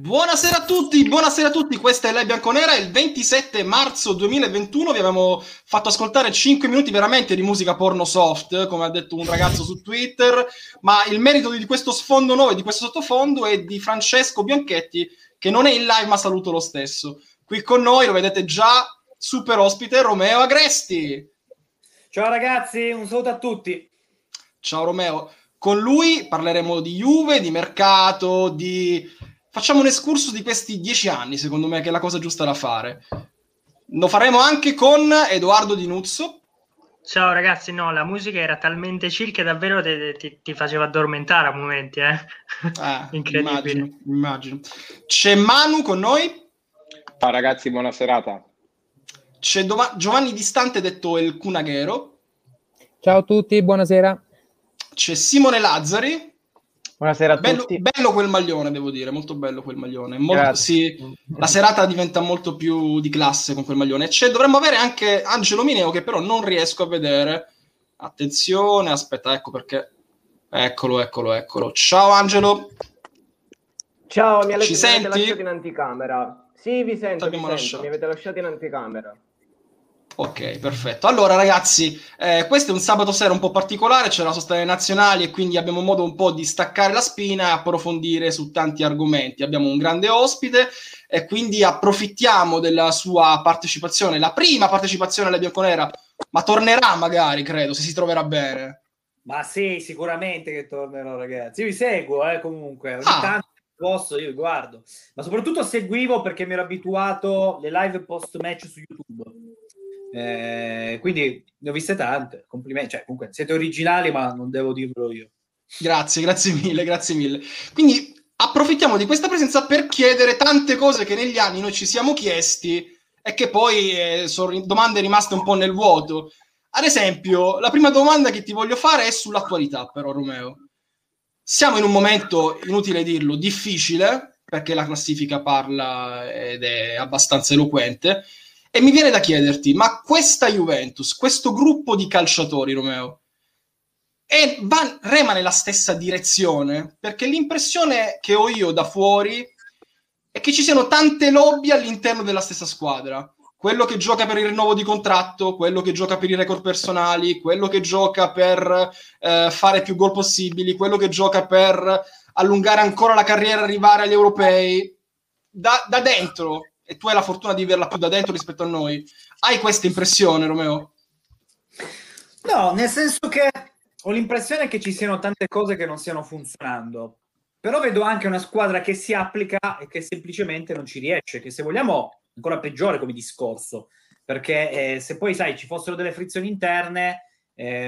Buonasera a tutti, questa è Lei Bianconera, il 27 marzo 2021, vi abbiamo fatto ascoltare 5 minuti veramente di musica porno soft, come ha detto un ragazzo su Twitter, ma il merito di questo sfondo nuovo e di questo sottofondo è di Francesco Bianchetti, che non è in live ma saluto lo stesso. Qui con noi, lo vedete già, super ospite Romeo Agresti. Ciao ragazzi, un saluto a tutti. Ciao Romeo, con lui parleremo di Juve, di mercato, di... Facciamo un escurso di questi 10 anni, secondo me, che è la cosa giusta da fare. Lo faremo anche con Edoardo Di Nuzzo. Ciao ragazzi, no, la musica era talmente chill che davvero ti faceva addormentare a momenti, incredibile. Immagino. C'è Manu con noi. Ciao ragazzi, buona serata. C'è Giovanni Distante, detto il Cunaghero. Ciao a tutti, buonasera. C'è Simone Lazzari. Buonasera a tutti. Bello quel maglione, devo dire, molto bello quel maglione. Molto, sì, la serata diventa molto più di classe con quel maglione. C'è, dovremmo avere anche Angelo Mineo, che però non riesco a vedere. Attenzione, aspetta, ecco perché. Eccolo. Ciao Angelo. Ciao, mi avete lasciato in anticamera. Sì, vi sento, mi avete lasciato in anticamera. Ok, perfetto. Allora ragazzi, questo è un sabato sera un po' particolare, c'è la sosta delle nazionali e quindi abbiamo modo un po' di staccare la spina e approfondire su tanti argomenti. Abbiamo un grande ospite e quindi approfittiamo della sua partecipazione, la prima partecipazione alla Bianconera, ma tornerà magari, credo, se si troverà bene. Ma sì, sicuramente che tornerò ragazzi. Io vi seguo, comunque, ogni tanto posso, io vi guardo. Ma soprattutto seguivo perché mi ero abituato alle live post-match su YouTube. Quindi ne ho viste tante, complimenti, cioè comunque siete originali ma non devo dirlo io. Grazie mille. Quindi approfittiamo di questa presenza per chiedere tante cose che negli anni noi ci siamo chiesti e che poi sono domande rimaste un po' nel vuoto. Ad esempio, la prima domanda che ti voglio fare è sull'attualità, però Romeo. Siamo in un momento, inutile dirlo, difficile, perché la classifica parla ed è abbastanza eloquente. E mi viene da chiederti, ma questa Juventus, questo gruppo di calciatori, Romeo, rema nella stessa direzione? Perché l'impressione che ho io da fuori è che ci siano tante lobby all'interno della stessa squadra. Quello che gioca per il rinnovo di contratto, quello che gioca per i record personali, quello che gioca per fare più gol possibili, quello che gioca per allungare ancora la carriera e arrivare agli europei. Da dentro... e tu hai la fortuna di averla più da dentro rispetto a noi. Hai questa impressione, Romeo? No, nel senso che ho l'impressione che ci siano tante cose che non stiano funzionando, però vedo anche una squadra che si applica e che semplicemente non ci riesce, che se vogliamo ancora peggiore come discorso, perché se poi, sai, ci fossero delle frizioni interne,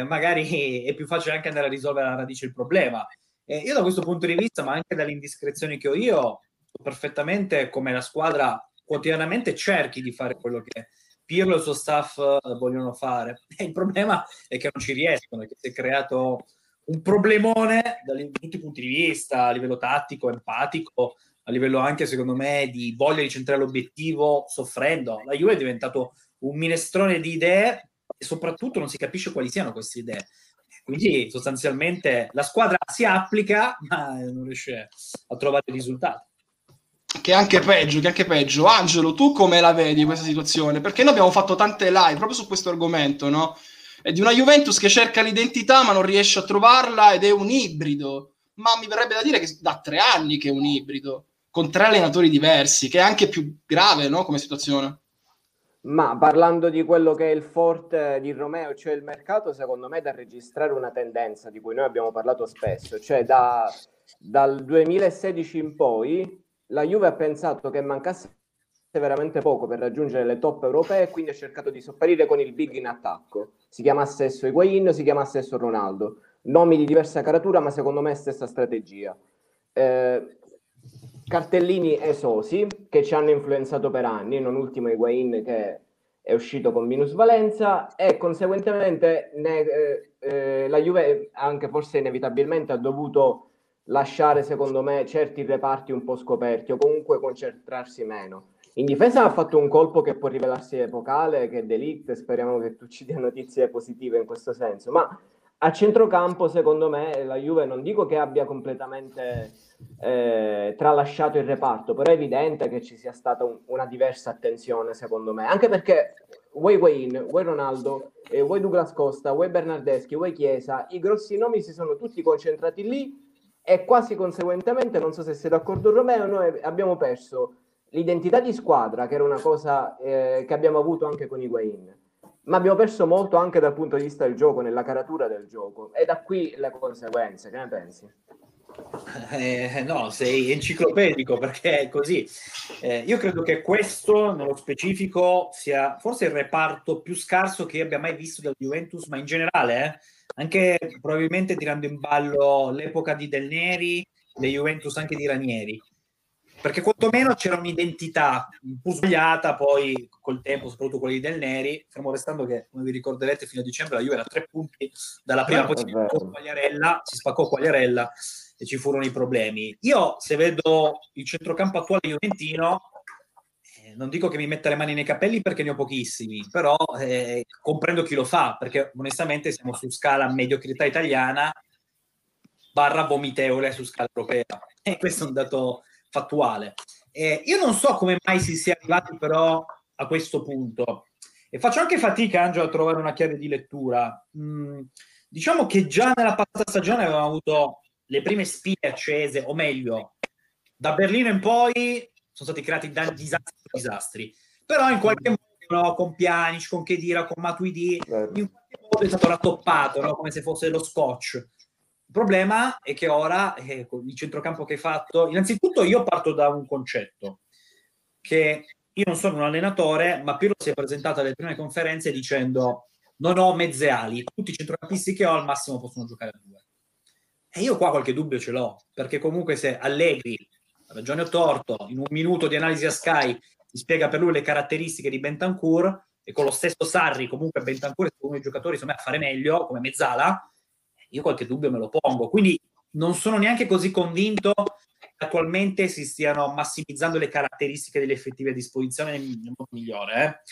magari è più facile anche andare a risolvere alla radice il problema. Io da questo punto di vista, ma anche dalle indiscrezioni che ho io, so perfettamente come la squadra quotidianamente cerchi di fare quello che Pirlo e il suo staff vogliono fare. E il problema è che non ci riescono, che si è creato un problemone da tutti i punti di vista, a livello tattico, empatico, a livello anche, secondo me, di voglia di centrare l'obiettivo, soffrendo. La Juve è diventato un minestrone di idee e soprattutto non si capisce quali siano queste idee. Quindi sostanzialmente la squadra si applica, ma non riesce a trovare risultati. Che è anche peggio. Angelo, tu come la vedi questa situazione? Perché noi abbiamo fatto tante live proprio su questo argomento, no? È di una Juventus che cerca l'identità ma non riesce a trovarla ed è un ibrido. Ma mi verrebbe da dire che da 3 anni che è un ibrido, con 3 allenatori diversi, che è anche più grave, no, come situazione. Ma parlando di quello che è il forte di Romeo, cioè il mercato, secondo me è da registrare una tendenza di cui noi abbiamo parlato spesso, cioè dal 2016 in poi la Juve ha pensato che mancasse veramente poco per raggiungere le top europee e quindi ha cercato di sopperire con il big in attacco. Si chiama stesso Higuain, si chiama stesso Ronaldo. Nomi di diversa caratura, ma secondo me stessa strategia. Cartellini esosi, che ci hanno influenzato per anni, non ultimo Higuain che è uscito con minusvalenza e conseguentemente la Juve, anche forse inevitabilmente, ha dovuto lasciare secondo me certi reparti un po' scoperti o comunque concentrarsi meno. In difesa ha fatto un colpo che può rivelarsi epocale, che è De Ligt, speriamo che tu ci dia notizie positive in questo senso, ma A centrocampo, secondo me, la Juve non dico che abbia completamente tralasciato il reparto, però è evidente che ci sia stata una diversa attenzione, secondo me. Anche perché vuoi Wayne, vuoi Ronaldo, vuoi Douglas Costa, vuoi Bernardeschi, vuoi Chiesa, i grossi nomi si sono tutti concentrati lì e quasi conseguentemente, non so se sei d'accordo Romeo, noi abbiamo perso l'identità di squadra, che era una cosa che abbiamo avuto anche con i Wayne. Ma abbiamo perso molto anche dal punto di vista del gioco, nella caratura del gioco, e da qui le conseguenze. Che ne pensi? No, sei enciclopedico perché è così. Io credo che questo, nello specifico, sia forse il reparto più scarso che io abbia mai visto della Juventus, ma in generale, anche probabilmente tirando in ballo l'epoca di Del Neri, le Juventus anche di Ranieri. Perché quantomeno c'era un'identità un po' sbagliata, poi col tempo, soprattutto quelli del Neri, fermo restando che, come vi ricorderete, fino a dicembre la Juve era 3 punti dalla prima posizione con Quagliarella, si spaccò Quagliarella e ci furono i problemi. Io, se vedo il centrocampo attuale juventino, non dico che mi metta le mani nei capelli perché ne ho pochissimi, però comprendo chi lo fa, perché onestamente siamo su scala mediocrità italiana barra vomitevole su scala europea. E questo è un dato fattuale. Io non so come mai si sia arrivati però a questo punto, e faccio anche fatica, Angelo, a trovare una chiave di lettura. Diciamo che già nella passata stagione avevamo avuto le prime spie accese, o meglio, da Berlino in poi sono stati creati disastri, però in qualche modo, no, con Pjanic, con Khedira, con Matuidi, in qualche modo è stato rattoppato, no? Come se fosse lo scotch. Il problema è che ora, con il centrocampo che hai fatto, innanzitutto io parto da un concetto, che io non sono un allenatore, ma Pirlo si è presentato alle prime conferenze dicendo non ho mezze ali, tutti i centrocampisti che ho al massimo possono giocare a 2. E io qua qualche dubbio ce l'ho, perché comunque se Allegri, ragione o torto, in un minuto di analisi a Sky ti spiega per lui le caratteristiche di Bentancur, e con lo stesso Sarri comunque Bentancur è uno dei giocatori insomma, a fare meglio come mezzala, io qualche dubbio me lo pongo, quindi non sono neanche così convinto che attualmente si stiano massimizzando le caratteristiche dell'effettiva disposizione nel modo migliore.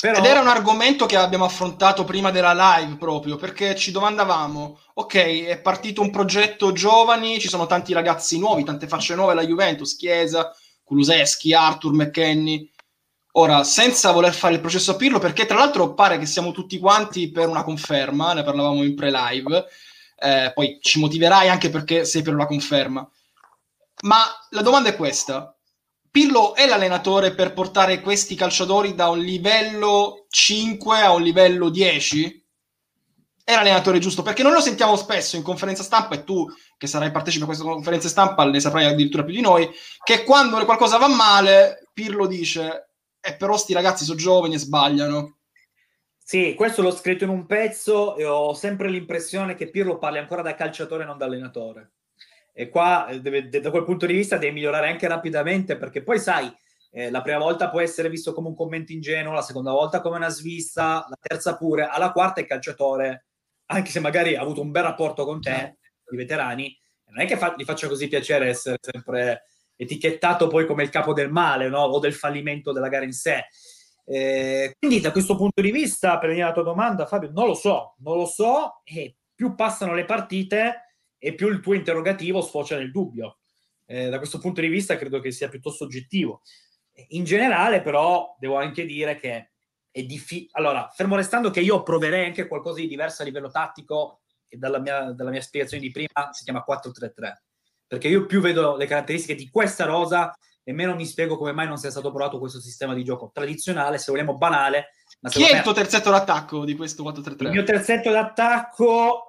Però... Ed era un argomento che abbiamo affrontato prima della live proprio, perché ci domandavamo, ok, è partito un progetto giovani, ci sono tanti ragazzi nuovi, tante facce nuove alla Juventus, Chiesa, Kulusevski, Arthur, McKennie. Ora, senza voler fare il processo a Pirlo, perché tra l'altro pare che siamo tutti quanti per una conferma, ne parlavamo in pre-live, poi ci motiverai anche perché sei per una conferma, ma la domanda è questa: Pirlo è l'allenatore per portare questi calciatori da un livello 5 a un livello 10? È l'allenatore giusto? Perché non lo sentiamo spesso in conferenza stampa, e tu che sarai partecipe a queste conferenze stampa ne saprai addirittura più di noi, che quando qualcosa va male Pirlo dice però sti ragazzi sono giovani e sbagliano. Sì, questo l'ho scritto in un pezzo e ho sempre l'impressione che Pirlo parli ancora da calciatore, non da allenatore. E qua, da quel punto di vista, devi migliorare anche rapidamente, perché poi sai, la prima volta può essere visto come un commento ingenuo, la seconda volta come una svista, la terza pure, alla quarta il calciatore, anche se magari ha avuto un bel rapporto con te, i veterani, non è che gli faccia così piacere essere sempre etichettato poi come il capo del male, no? O del fallimento della gara in sé. Quindi da questo punto di vista, per venire alla tua domanda Fabio, non lo so, e più passano le partite e più il tuo interrogativo sfocia nel dubbio. Da questo punto di vista credo che sia piuttosto oggettivo. In generale però devo anche dire che è difficile, allora, fermo restando che io proverei anche qualcosa di diverso a livello tattico, e dalla mia spiegazione di prima si chiama 4-3-3, perché io più vedo le caratteristiche di questa rosa, nemmeno mi spiego come mai non sia stato provato questo sistema di gioco tradizionale, se vogliamo banale. Ma chi è il tuo terzetto d'attacco di questo 4-3-3? Il mio terzetto d'attacco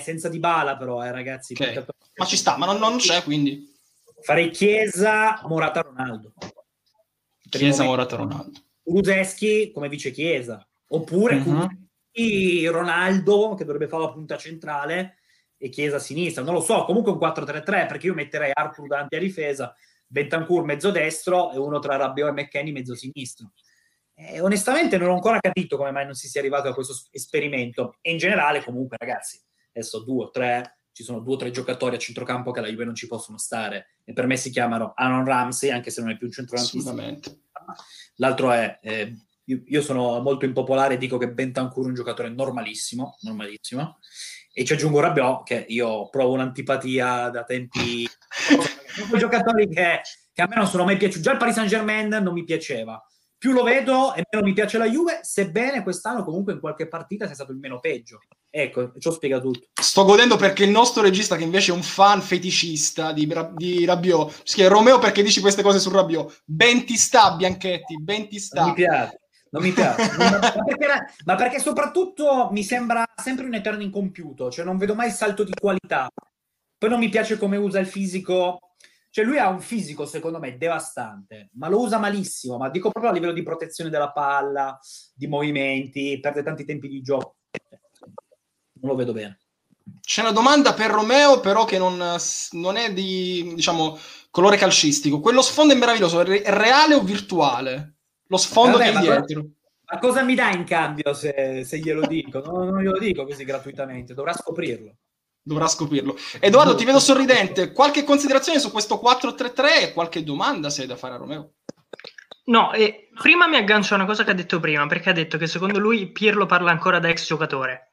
senza Dybala però, ragazzi. Okay. Ma ci sta, ma non c'è, quindi farei Chiesa, Morata, Ronaldo. Chiesa, Morata, Ronaldo. Kulusevski come vice Chiesa, oppure Ronaldo che dovrebbe fare la punta centrale e Chiesa a sinistra, non lo so, comunque un 4-3-3, perché io metterei Arthur davanti a difesa, Bentancur mezzo destro e uno tra Rabiot e McKennie mezzo sinistro. Onestamente non ho ancora capito come mai non si sia arrivato a questo esperimento. E in generale comunque, ragazzi, adesso ci sono 2 o 3 giocatori a centrocampo che alla Juve non ci possono stare, e per me si chiamano Aaron Ramsey, anche se non è più un centrocampista, l'altro è io sono molto impopolare, dico che Bentancur è un giocatore normalissimo E ci aggiungo Rabiot, che io provo un'antipatia da tempi. Sono giocatori che a me non sono mai piaciuti. Già il Paris Saint-Germain non mi piaceva. Più lo vedo e meno mi piace la Juve, sebbene quest'anno comunque in qualche partita sia stato il meno peggio. Ecco, ci ho spiegato tutto. Sto godendo perché il nostro regista, che invece è un fan feticista di Rabiot, scrive: Romeo, perché dici queste cose su Rabiot? Ben ti sta, Bianchetti, ben ti sta. Non mi piace. ma perché soprattutto mi sembra sempre un eterno incompiuto, cioè non vedo mai il salto di qualità. Poi non mi piace come usa il fisico. Cioè lui ha un fisico, secondo me, devastante, ma lo usa malissimo, ma dico proprio a livello di protezione della palla, di movimenti, perde tanti tempi di gioco. Non lo vedo bene. C'è una domanda per Romeo, però, che non è di, diciamo, colore calcistico. Quello sfondo è meraviglioso, è reale o virtuale? Lo sfondo che è dietro. Ma cosa mi dà in cambio se glielo dico? Non glielo dico così gratuitamente, dovrà scoprirlo. Edoardo, ti vedo sorridente. Qualche considerazione su questo 4-3-3 e qualche domanda se hai da fare a Romeo? No, prima mi aggancio a una cosa che ha detto prima, perché ha detto che secondo lui Pirlo parla ancora da ex giocatore.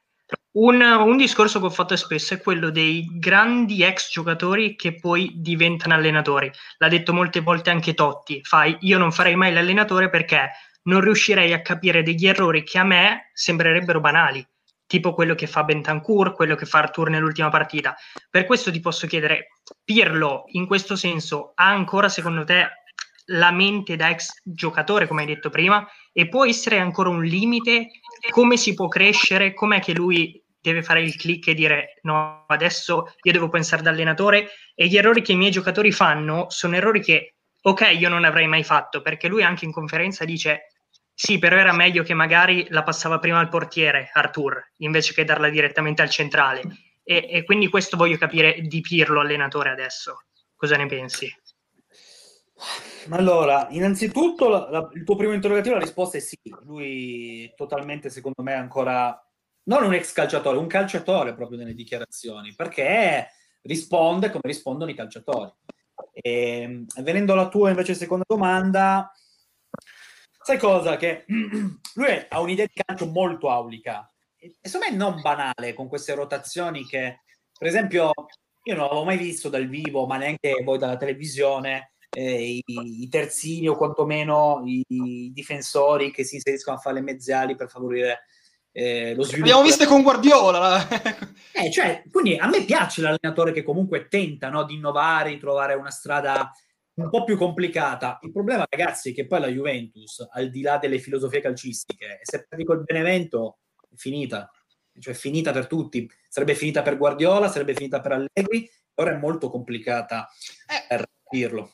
Un discorso che ho fatto spesso è quello dei grandi ex giocatori che poi diventano allenatori. L'ha detto molte volte anche Totti: io non farei mai l'allenatore perché non riuscirei a capire degli errori che a me sembrerebbero banali, tipo quello che fa Bentancur, quello che fa Arthur nell'ultima partita. Per questo ti posso chiedere, Pirlo in questo senso ha ancora, secondo te, la mente da ex giocatore, come hai detto prima, e può essere ancora un limite? Come si può crescere? Com'è che lui deve fare il click e dire no, adesso io devo pensare da allenatore, e gli errori che i miei giocatori fanno sono errori che, ok, io non avrei mai fatto, perché lui anche in conferenza dice: sì, però era meglio che magari la passava prima al portiere, Arthur, invece che darla direttamente al centrale. E quindi questo voglio capire di Pirlo, allenatore, adesso. Cosa ne pensi? Allora, innanzitutto il tuo primo interrogativo, la risposta è sì. Lui totalmente, secondo me, ancora... non un ex calciatore, un calciatore proprio nelle dichiarazioni, perché risponde come rispondono i calciatori. E, venendo alla tua, invece, seconda domanda... sai cosa? Che lui ha un'idea di calcio molto aulica e secondo me non banale, con queste rotazioni che, per esempio, io non avevo mai visto dal vivo, ma neanche voi dalla televisione, i terzini o quantomeno i difensori che si inseriscono a fare le mezziali per favorire lo sviluppo. Abbiamo visto con Guardiola. Cioè, quindi a me piace l'allenatore che comunque tenta, no, di innovare, di trovare una strada un po' più complicata. Il problema, ragazzi, è che poi la Juventus, al di là delle filosofie calcistiche, se perdi col Benevento è finita, cioè è finita per tutti. Sarebbe finita per Guardiola, sarebbe finita per Allegri, ora è molto complicata per Pirlo.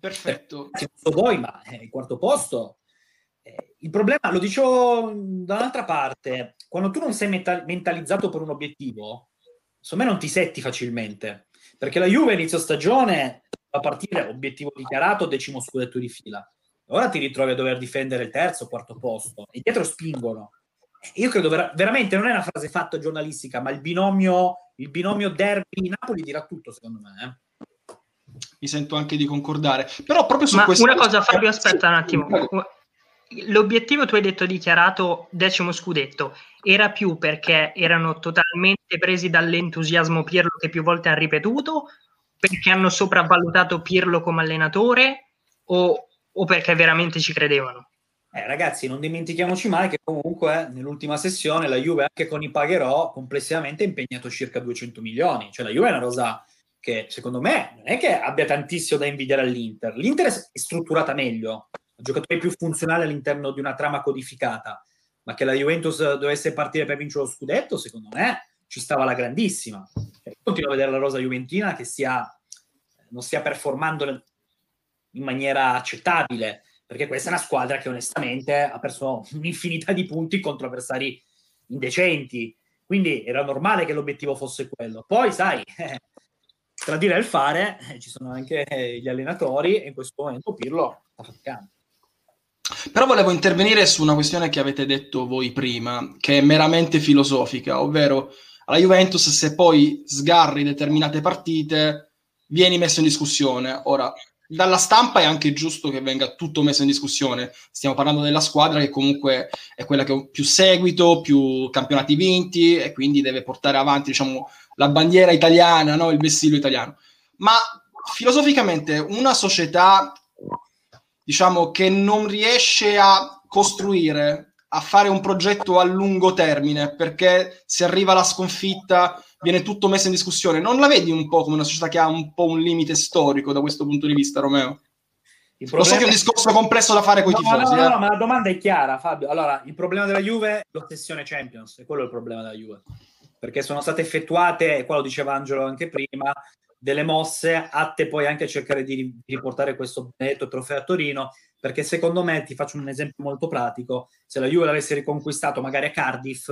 Perfetto. Voi, ma il quarto posto, il problema, lo dicevo da un'altra parte, quando tu non sei mentalizzato per un obiettivo, secondo me non ti setti facilmente, perché la Juve inizio stagione a partire, obiettivo dichiarato, 10° scudetto di fila. Ora ti ritrovi a dover difendere il 3º, 4º posto, e dietro spingono. Io credo veramente, non è una frase fatta giornalistica, ma il binomio derby-Napoli dirà tutto, secondo me. Mi sento anche di concordare. Però proprio su questo... una cosa, Fabio, aspetta un attimo. L'obiettivo, tu hai detto dichiarato, 10° scudetto, era più perché erano totalmente presi dall'entusiasmo Pirlo, che più volte ha ripetuto, perché hanno sopravvalutato Pirlo come allenatore, o perché veramente ci credevano? Ragazzi, non dimentichiamoci mai che comunque nell'ultima sessione la Juve, anche con i pagherò, complessivamente ha impegnato circa 200 milioni. Cioè la Juve è una rosa che, secondo me, non è che abbia tantissimo da invidiare all'Inter. L'Inter è strutturata meglio, il giocatore più funzionale all'interno di una trama codificata, ma che la Juventus dovesse partire per vincere lo scudetto, secondo me ci stava la grandissima. Continuo a vedere la rosa juventina che non stia performando in maniera accettabile, perché questa è una squadra che onestamente ha perso un'infinità di punti contro avversari indecenti, quindi era normale che l'obiettivo fosse quello. Poi sai, tra dire e il fare ci sono anche gli allenatori, e in questo momento Pirlo sta faticando. Però volevo intervenire su una questione che avete detto voi prima, che è meramente filosofica, ovvero alla Juventus, se poi sgarri determinate partite, vieni messo in discussione. Ora, dalla stampa è anche giusto che venga tutto messo in discussione. Stiamo parlando della squadra che comunque è quella che ha più seguito, più campionati vinti, e quindi deve portare avanti, diciamo, la bandiera italiana, no? Il vessillo italiano. Ma filosoficamente una società, diciamo, che non riesce a costruire, a fare un progetto a lungo termine, perché se arriva la sconfitta viene tutto messo in discussione, non la vedi un po' come una società che ha un po' un limite storico da questo punto di vista, Romeo? Lo so che è un discorso complesso da fare con i tifosi. No, ma la domanda è chiara, Fabio. Allora, il problema della Juve è l'ossessione Champions, è quello il problema della Juve, perché sono state effettuate, e qua lo diceva Angelo anche prima, delle mosse atte poi anche a cercare di riportare questo benedetto trofeo a Torino, perché secondo me, ti faccio un esempio molto pratico, se la Juve l'avesse riconquistato magari a Cardiff,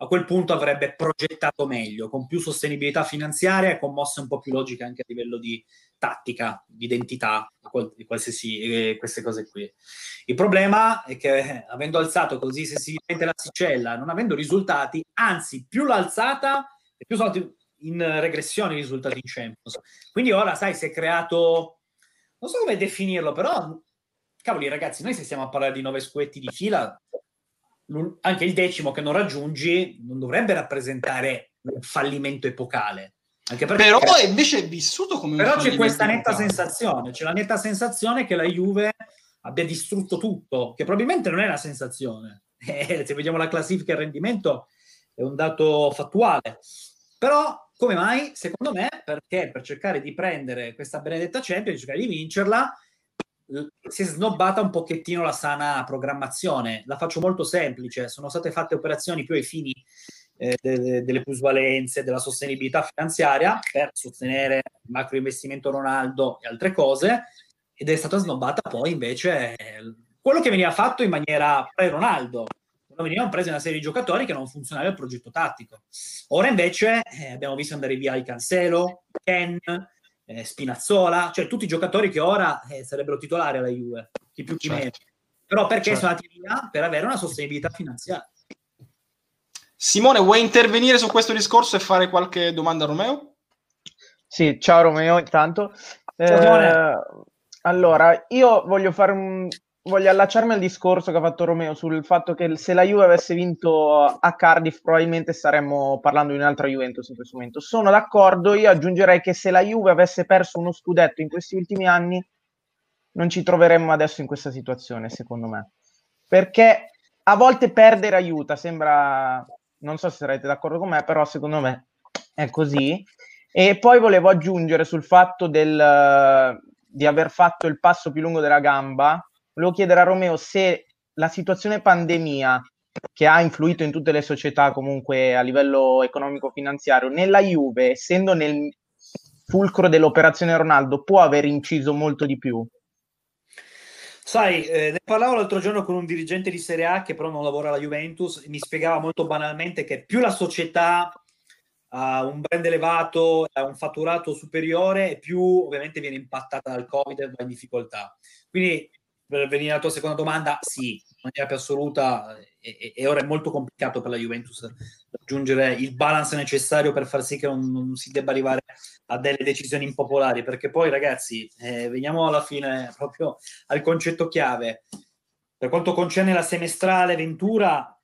a quel punto avrebbe progettato meglio, con più sostenibilità finanziaria e con mosse un po' più logiche anche a livello di tattica, di identità, di qualsiasi queste cose qui. Il problema è che avendo alzato così sensibilmente l'asticella, non avendo risultati, anzi più l'alzata e più sono in regressione i risultati in Champions. Quindi ora, sai, si è creato, non so come definirlo, però cavoli ragazzi, noi se stiamo a parlare di 9 scudetti di fila, anche il 10° che non raggiungi non dovrebbe rappresentare un fallimento epocale, anche perché però è invece è vissuto come un fallimento epocale. Però c'è questa netta sensazione, c'è la netta sensazione che la Juve abbia distrutto tutto, che probabilmente non è una sensazione, se vediamo la classifica e il rendimento è un dato fattuale. Però come mai? Secondo me perché per cercare di prendere questa benedetta Champions, cercare di vincerla, si è snobbata un pochettino la sana programmazione. La faccio molto semplice: sono state fatte operazioni più ai fini delle plusvalenze, della sostenibilità finanziaria, per sostenere il macro investimento Ronaldo e altre cose, ed è stata snobbata poi invece quello che veniva fatto in maniera pre-Ronaldo. Venivano presi una serie di giocatori che non funzionava il progetto tattico. Ora invece abbiamo visto andare via il Cancelo, Ken, Spinazzola, cioè tutti i giocatori che ora sarebbero titolari alla Juve, chi più chi meno. Però perché sono andati via? Per avere una sostenibilità finanziaria. Simone, vuoi intervenire su questo discorso e fare qualche domanda a Romeo? Sì, ciao Romeo intanto. Allora, io voglio fare un... Voglio allacciarmi al discorso che ha fatto Romeo sul fatto che se la Juve avesse vinto a Cardiff probabilmente staremmo parlando di un'altra Juventus in questo momento. Sono d'accordo, io aggiungerei che se la Juve avesse perso uno scudetto in questi ultimi anni non ci troveremmo adesso in questa situazione, secondo me. Perché a volte perdere aiuta, sembra... Non so se sarete d'accordo con me, però secondo me è così. E poi volevo aggiungere sul fatto di aver fatto il passo più lungo della gamba. Volevo chiedere a Romeo se la situazione pandemia, che ha influito in tutte le società comunque a livello economico-finanziario, nella Juve, essendo nel fulcro dell'operazione Ronaldo, può aver inciso molto di più? Sai, ne parlavo l'altro giorno con un dirigente di Serie A che però non lavora alla Juventus, e mi spiegava molto banalmente che più la società ha un brand elevato, ha un fatturato superiore, e più ovviamente viene impattata dal Covid e va in difficoltà. Quindi, per venire alla tua seconda domanda, sì, in maniera più assoluta, e ora è molto complicato per la Juventus raggiungere il balance necessario per far sì che non si debba arrivare a delle decisioni impopolari, perché poi ragazzi, veniamo alla fine proprio al concetto chiave. Per quanto concerne la semestrale Ventura,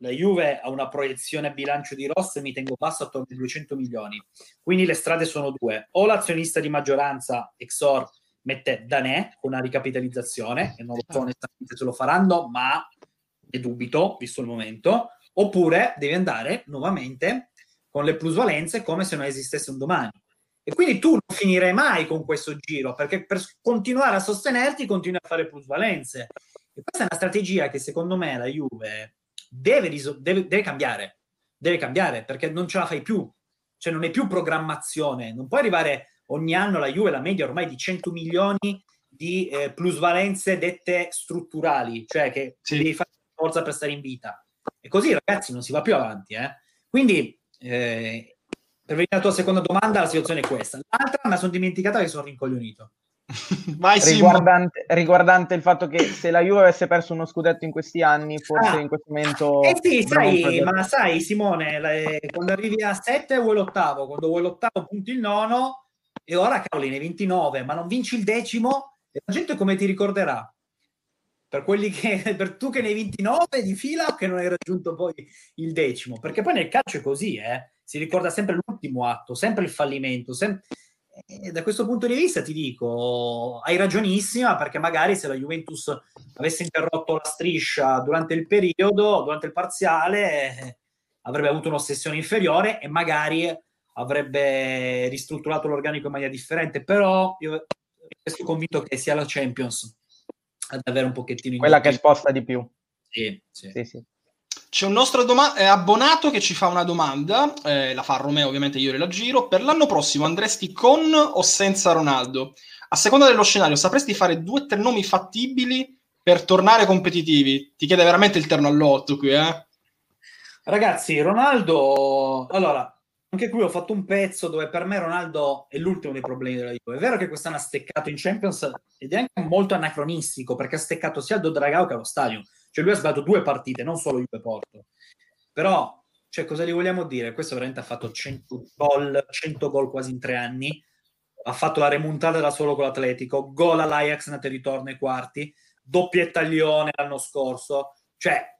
la Juve ha una proiezione a bilancio di rosso, e mi tengo basso, attorno ai 200 milioni. Quindi le strade sono due: o l'azionista di maggioranza Exor mette Danè con una ricapitalizzazione, e non lo so onestamente se lo faranno, ma ne dubito, visto il momento, oppure devi andare nuovamente con le plusvalenze come se non esistesse un domani. E quindi tu non finirai mai con questo giro, perché per continuare a sostenerti continui a fare plusvalenze. E questa è una strategia che secondo me la Juve deve cambiare, perché non ce la fai più. Cioè non è più programmazione, non puoi arrivare... Ogni anno la Juve la media ormai di 100 milioni di plusvalenze dette strutturali, cioè che devi fare forza per stare in vita. E così, ragazzi, non si va più avanti. Quindi, per venire alla tua seconda domanda, la situazione è questa. L'altra me la sono dimenticata, che sono rincoglionito. Riguardante il fatto che se la Juve avesse perso uno scudetto in questi anni, forse in questo momento... Simone, quando arrivi a 7 vuoi l'8º, quando vuoi l'8º punti il 9º, e ora Caroline 29, ma non vinci il decimo, e la gente come ti ricorderà? Per quelli che, per tu che ne hai 29 di fila o che non hai raggiunto poi il decimo, perché poi nel calcio è così, si ricorda sempre l'ultimo atto, sempre il fallimento, e da questo punto di vista ti dico, hai ragionissima, perché magari se la Juventus avesse interrotto la striscia durante il periodo, durante il parziale, avrebbe avuto un'ossessione inferiore e magari avrebbe ristrutturato l'organico in maniera differente, però io sono convinto che sia la Champions ad avere un pochettino quella che sposta di più. Sì, sì. Sì, sì. C'è un nostro abbonato che ci fa una domanda, la fa Romeo, ovviamente io la giro. Per l'anno prossimo andresti con o senza Ronaldo? A seconda dello scenario, sapresti fare 2 o 3 nomi fattibili per tornare competitivi? Ti chiede veramente il terno all'otto qui, Ragazzi, Ronaldo... Allora, anche qui ho fatto un pezzo dove per me Ronaldo è l'ultimo dei problemi della Juve. È vero che quest'anno ha steccato in Champions ed è anche molto anacronistico, perché ha steccato sia al Dragao che allo Stadium. Cioè lui ha sbagliato 2 partite, non solo Juve Porto. Però, cioè, cosa gli vogliamo dire? Questo veramente ha fatto 100 gol quasi in 3 anni. Ha fatto la remontata da solo con l'Atletico, gol all'Ajax, andata e ritorno ai quarti, doppietta a Lione l'anno scorso. Cioè,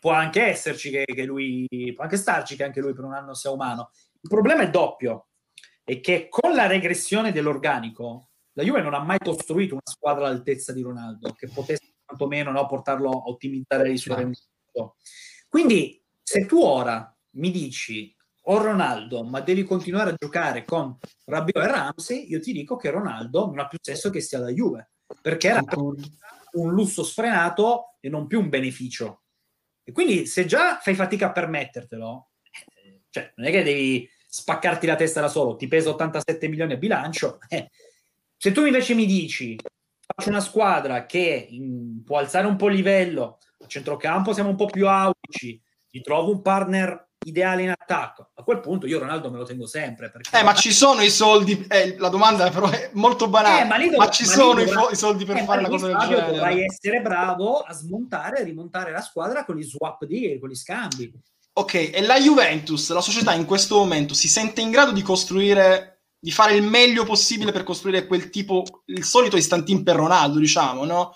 può anche esserci che lui, può anche starci che anche lui per un anno sia umano. Il problema è doppio, è che con la regressione dell'organico la Juve non ha mai costruito una squadra all'altezza di Ronaldo, che potesse quantomeno portarlo a ottimizzare il suo rendimento. Quindi se tu ora mi dici "Oh Ronaldo, ma devi continuare a giocare con Rabiot e Ramsey", io ti dico che Ronaldo non ha più senso che sia la Juve, perché era un lusso sfrenato e non più un beneficio. E quindi se già fai fatica a permettertelo, cioè non è che devi spaccarti la testa da solo, ti pesa 87 milioni a bilancio. Se tu invece mi dici faccio una squadra che può alzare un po' il livello, a centrocampo siamo un po' più aulici, ti trovo un partner ideale in attacco, a quel punto io Ronaldo me lo tengo sempre, perché ma ci sono i soldi? La domanda però è molto banale, ma ci sono i soldi per fare la cosa del genere? Dovrai essere bravo a smontare e rimontare la squadra con gli swap deal, con gli scambi. Ok, e la Juventus, la società in questo momento si sente in grado di costruire, di fare il meglio possibile per costruire quel tipo, il solito istantin per Ronaldo, diciamo, no?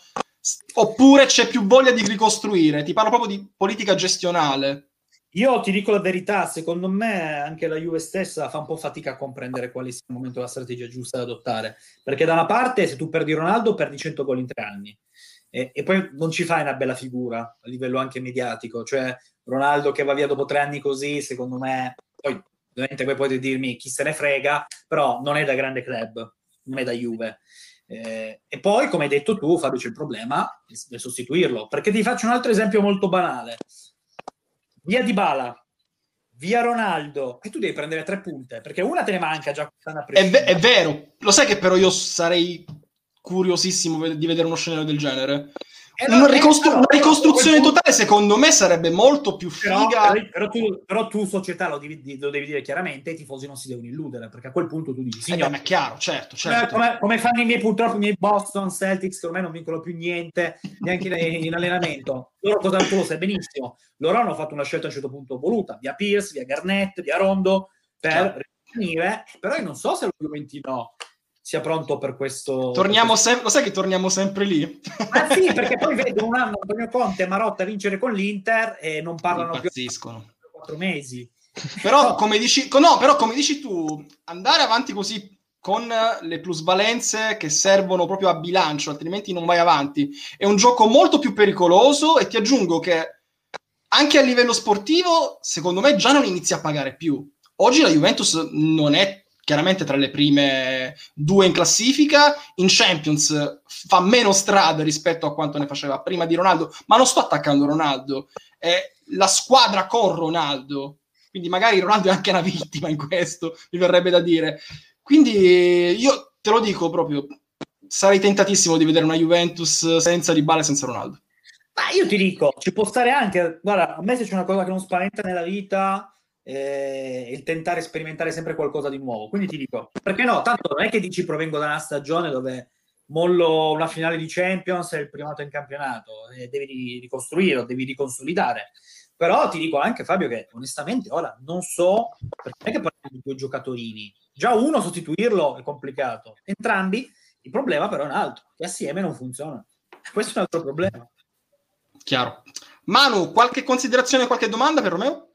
Oppure c'è più voglia di ricostruire? Ti parlo proprio di politica gestionale. Io ti dico la verità, secondo me anche la Juve stessa fa un po' fatica a comprendere quale sia il momento la strategia giusta da adottare, perché da una parte se tu perdi Ronaldo perdi 100 gol in 3 anni e poi non ci fai una bella figura a livello anche mediatico, cioè Ronaldo che va via dopo 3 anni così, secondo me, poi ovviamente voi potete dirmi chi se ne frega, però non è da grande club, non è da Juve. E poi, come hai detto tu, Fabio, c'è il problema del sostituirlo, perché ti faccio un altro esempio molto banale. Via Dybala, via Ronaldo, e tu devi prendere 3 punte, perché una te ne manca già quest'anno. È vero, lo sai che però io sarei curiosissimo di vedere uno scenario del genere. Una ricostruzione totale secondo me sarebbe molto più figa. Però tu società lo devi dire chiaramente, i tifosi non si devono illudere, perché a quel punto tu dici signor, ma è chiaro, certo. Come fanno purtroppo i miei Boston Celtics, che ormai non vincono più niente neanche in allenamento. Loro cosa, tu lo sai benissimo, loro hanno fatto una scelta a un certo punto voluta, via Pierce, via Garnett, via Rondo, per rimanere. Però io non so se lo Juventino sia pronto per questo. Lo sai che torniamo sempre lì? Ma sì, perché poi vedo un anno Antonio Conte e Marotta vincere con l'Inter e non parlano più. Impazziscono. 4 mesi. Però come dici tu, andare avanti così con le plusvalenze che servono proprio a bilancio, altrimenti non vai avanti, è un gioco molto più pericoloso, e ti aggiungo che anche a livello sportivo, secondo me, già non inizia a pagare più. Oggi la Juventus non è chiaramente tra le prime 2 in classifica, in Champions fa meno strada rispetto a quanto ne faceva prima di Ronaldo, ma non sto attaccando Ronaldo, è la squadra con Ronaldo, quindi magari Ronaldo è anche una vittima in questo, mi verrebbe da dire. Quindi io te lo dico proprio, sarei tentatissimo di vedere una Juventus senza Dybala e senza Ronaldo. Ma io ti dico, ci può stare anche, guarda, a me se c'è una cosa che non spaventa nella vita... e tentare e sperimentare sempre qualcosa di nuovo, quindi ti dico, perché no? Tanto non è che dici provengo da una stagione dove mollo una finale di Champions e il primato in campionato, devi ricostruire, devi riconsolidare. Però ti dico anche, Fabio, che onestamente ora non so, perché non è che parliamo di due giocatori, già uno sostituirlo è complicato, entrambi. Il problema però è un altro, che assieme non funzionano. Questo è un altro problema. Chiaro. Manu, qualche considerazione, qualche domanda per Romeo?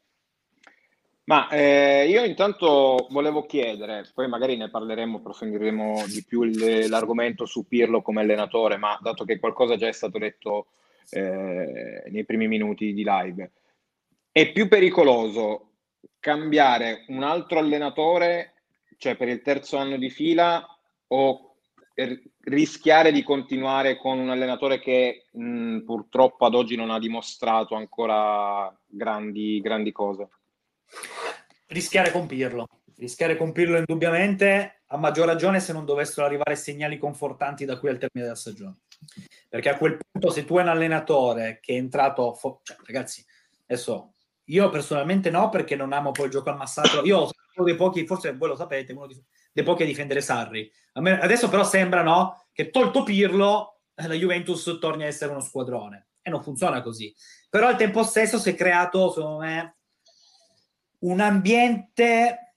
Ma io intanto volevo chiedere, poi magari ne parleremo, approfondiremo di più l'argomento su Pirlo come allenatore, ma dato che qualcosa già è stato detto nei primi minuti di live, è più pericoloso cambiare un altro allenatore, cioè per il terzo anno di fila, o rischiare di continuare con un allenatore che purtroppo ad oggi non ha dimostrato ancora grandi cose? Rischiare con Pirlo indubbiamente, a maggior ragione se non dovessero arrivare segnali confortanti da qui al termine della stagione, perché a quel punto se tu hai un allenatore che è entrato cioè, ragazzi, adesso io personalmente no, perché non amo poi il gioco al massacro. Io sono uno dei pochi, forse voi lo sapete, uno dei pochi a difendere Sarri. Adesso però sembra, no, che tolto Pirlo la Juventus torni a essere uno squadrone, e non funziona così. Però al tempo stesso si è creato, secondo me, un ambiente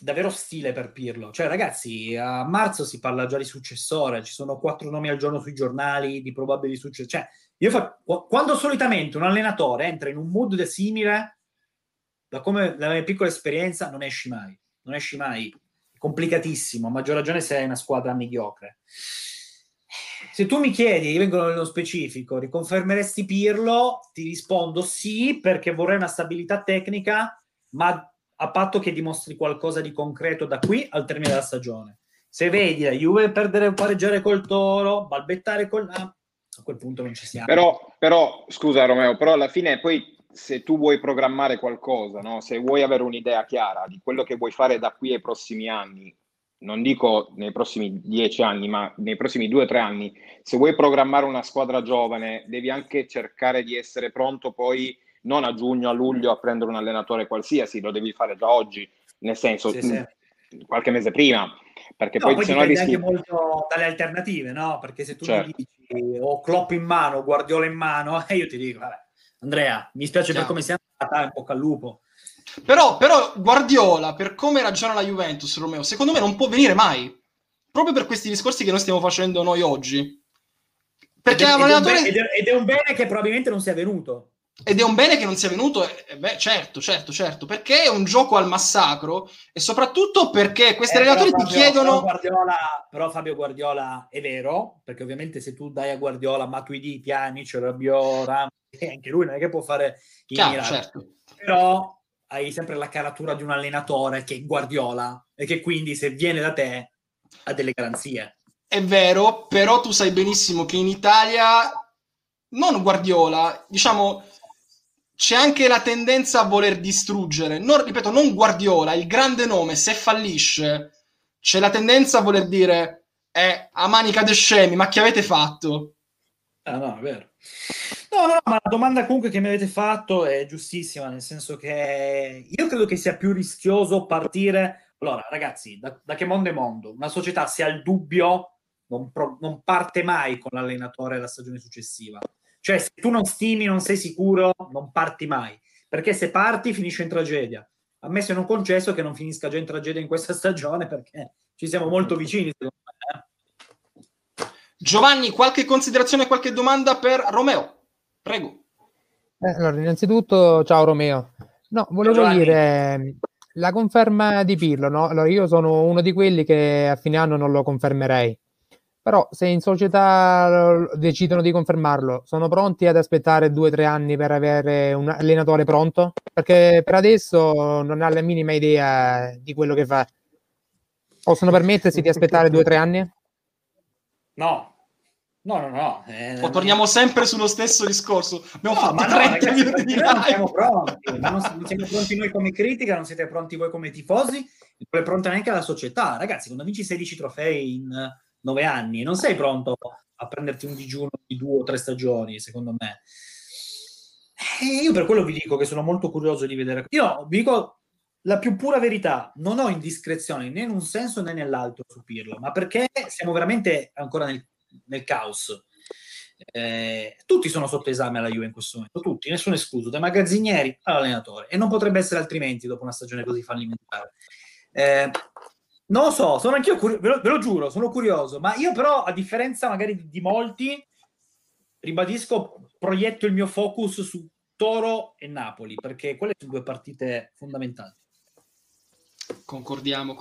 davvero ostile per Pirlo. Cioè, ragazzi, a marzo si parla già di successore, ci sono 4 nomi al giorno sui giornali di probabili successori. Cioè, quando solitamente un allenatore entra in un mood simile, da come la mia piccola esperienza, non esci mai, è complicatissimo, a maggior ragione se hai una squadra mediocre. Se tu mi chiedi, io vengo nello specifico, riconfermeresti Pirlo? Ti rispondo sì, perché vorrei una stabilità tecnica, ma a patto che dimostri qualcosa di concreto da qui al termine della stagione. Se vedi la Juve perdere o pareggiare col Toro, balbettare col a quel punto non ci siamo. Però scusa Romeo, però alla fine poi se tu vuoi programmare qualcosa, no? Se vuoi avere un'idea chiara di quello che vuoi fare da qui ai prossimi anni, non dico nei prossimi 10 anni, ma nei prossimi 2 o 3 anni, se vuoi programmare una squadra giovane devi anche cercare di essere pronto poi, non a giugno, a luglio, a prendere un allenatore qualsiasi, lo devi fare già oggi, nel senso sì. Qualche mese prima, perché no, poi se no rischi anche molto dalle alternative, no? Perché se tu certo. Mi dici o Klopp in mano, Guardiola in mano, io ti dico vabbè, Andrea, mi spiace certo. Per come sei andata, è un bocca al lupo. Però Guardiola, per come ragiona la Juventus, Romeo, secondo me non può venire mai, proprio per questi discorsi che noi stiamo facendo noi oggi, perché ed è un bene che probabilmente non sia venuto. Ed è un bene che non sia venuto, certo, perché è un gioco al massacro, e soprattutto perché questi allenatori ti chiedono... Però Fabio Guardiola è vero, perché ovviamente se tu dai a Guardiola Matuidi, Pjanic, Rabiot, Ram, anche lui non è che può fare il miracolo, certo. Però hai sempre la caratura di un allenatore che è Guardiola, e che quindi se viene da te ha delle garanzie. È vero, però tu sai benissimo che in Italia, non Guardiola, diciamo... c'è anche la tendenza a voler distruggere. Non, ripeto, non Guardiola, il grande nome, se fallisce, c'è la tendenza a voler dire a manica de scemi, ma che avete fatto? No, è vero. No, ma la domanda comunque che mi avete fatto è giustissima, nel senso che io credo che sia più rischioso partire... Allora, ragazzi, da che mondo è mondo? Una società, se ha il dubbio, non parte mai con l'allenatore la stagione successiva. Cioè, se tu non stimi, non sei sicuro, non parti mai. Perché se parti, finisce in tragedia. A me se non concesso che non finisca già in tragedia in questa stagione, perché ci siamo molto vicini, secondo me. Giovanni, qualche considerazione, qualche domanda per Romeo? Prego. Allora, innanzitutto, ciao Romeo. No, volevo dire, la conferma di Pirlo, no? Allora, io sono uno di quelli che a fine anno non lo confermerei. Però se in società decidono di confermarlo, sono pronti ad aspettare 2 o 3 anni per avere un allenatore pronto? Perché per adesso non ha la minima idea di quello che fa. Possono permettersi di aspettare 2 o 3 anni? No. Torniamo sempre sullo stesso discorso. Non siamo pronti noi come critica, non siete pronti voi come tifosi, non è pronta neanche la società. Ragazzi, quando vinci 16 trofei in... 9 anni, non sei pronto a prenderti un digiuno di 2 o 3 stagioni, secondo me. E io per quello vi dico che sono molto curioso di vedere. Io vi dico la più pura verità, non ho indiscrezioni né in un senso né nell'altro su Pirlo, ma perché siamo veramente ancora nel caos. Tutti sono sotto esame alla Juve in questo momento, tutti, nessuno escluso, dai magazzinieri all'allenatore, e non potrebbe essere altrimenti dopo una stagione così fallimentare. Non lo so, sono anch'io curioso, ve lo giuro, sono curioso, ma io però, a differenza magari di molti, ribadisco, proietto il mio focus su Toro e Napoli, perché quelle sono due partite fondamentali. Concordiamo.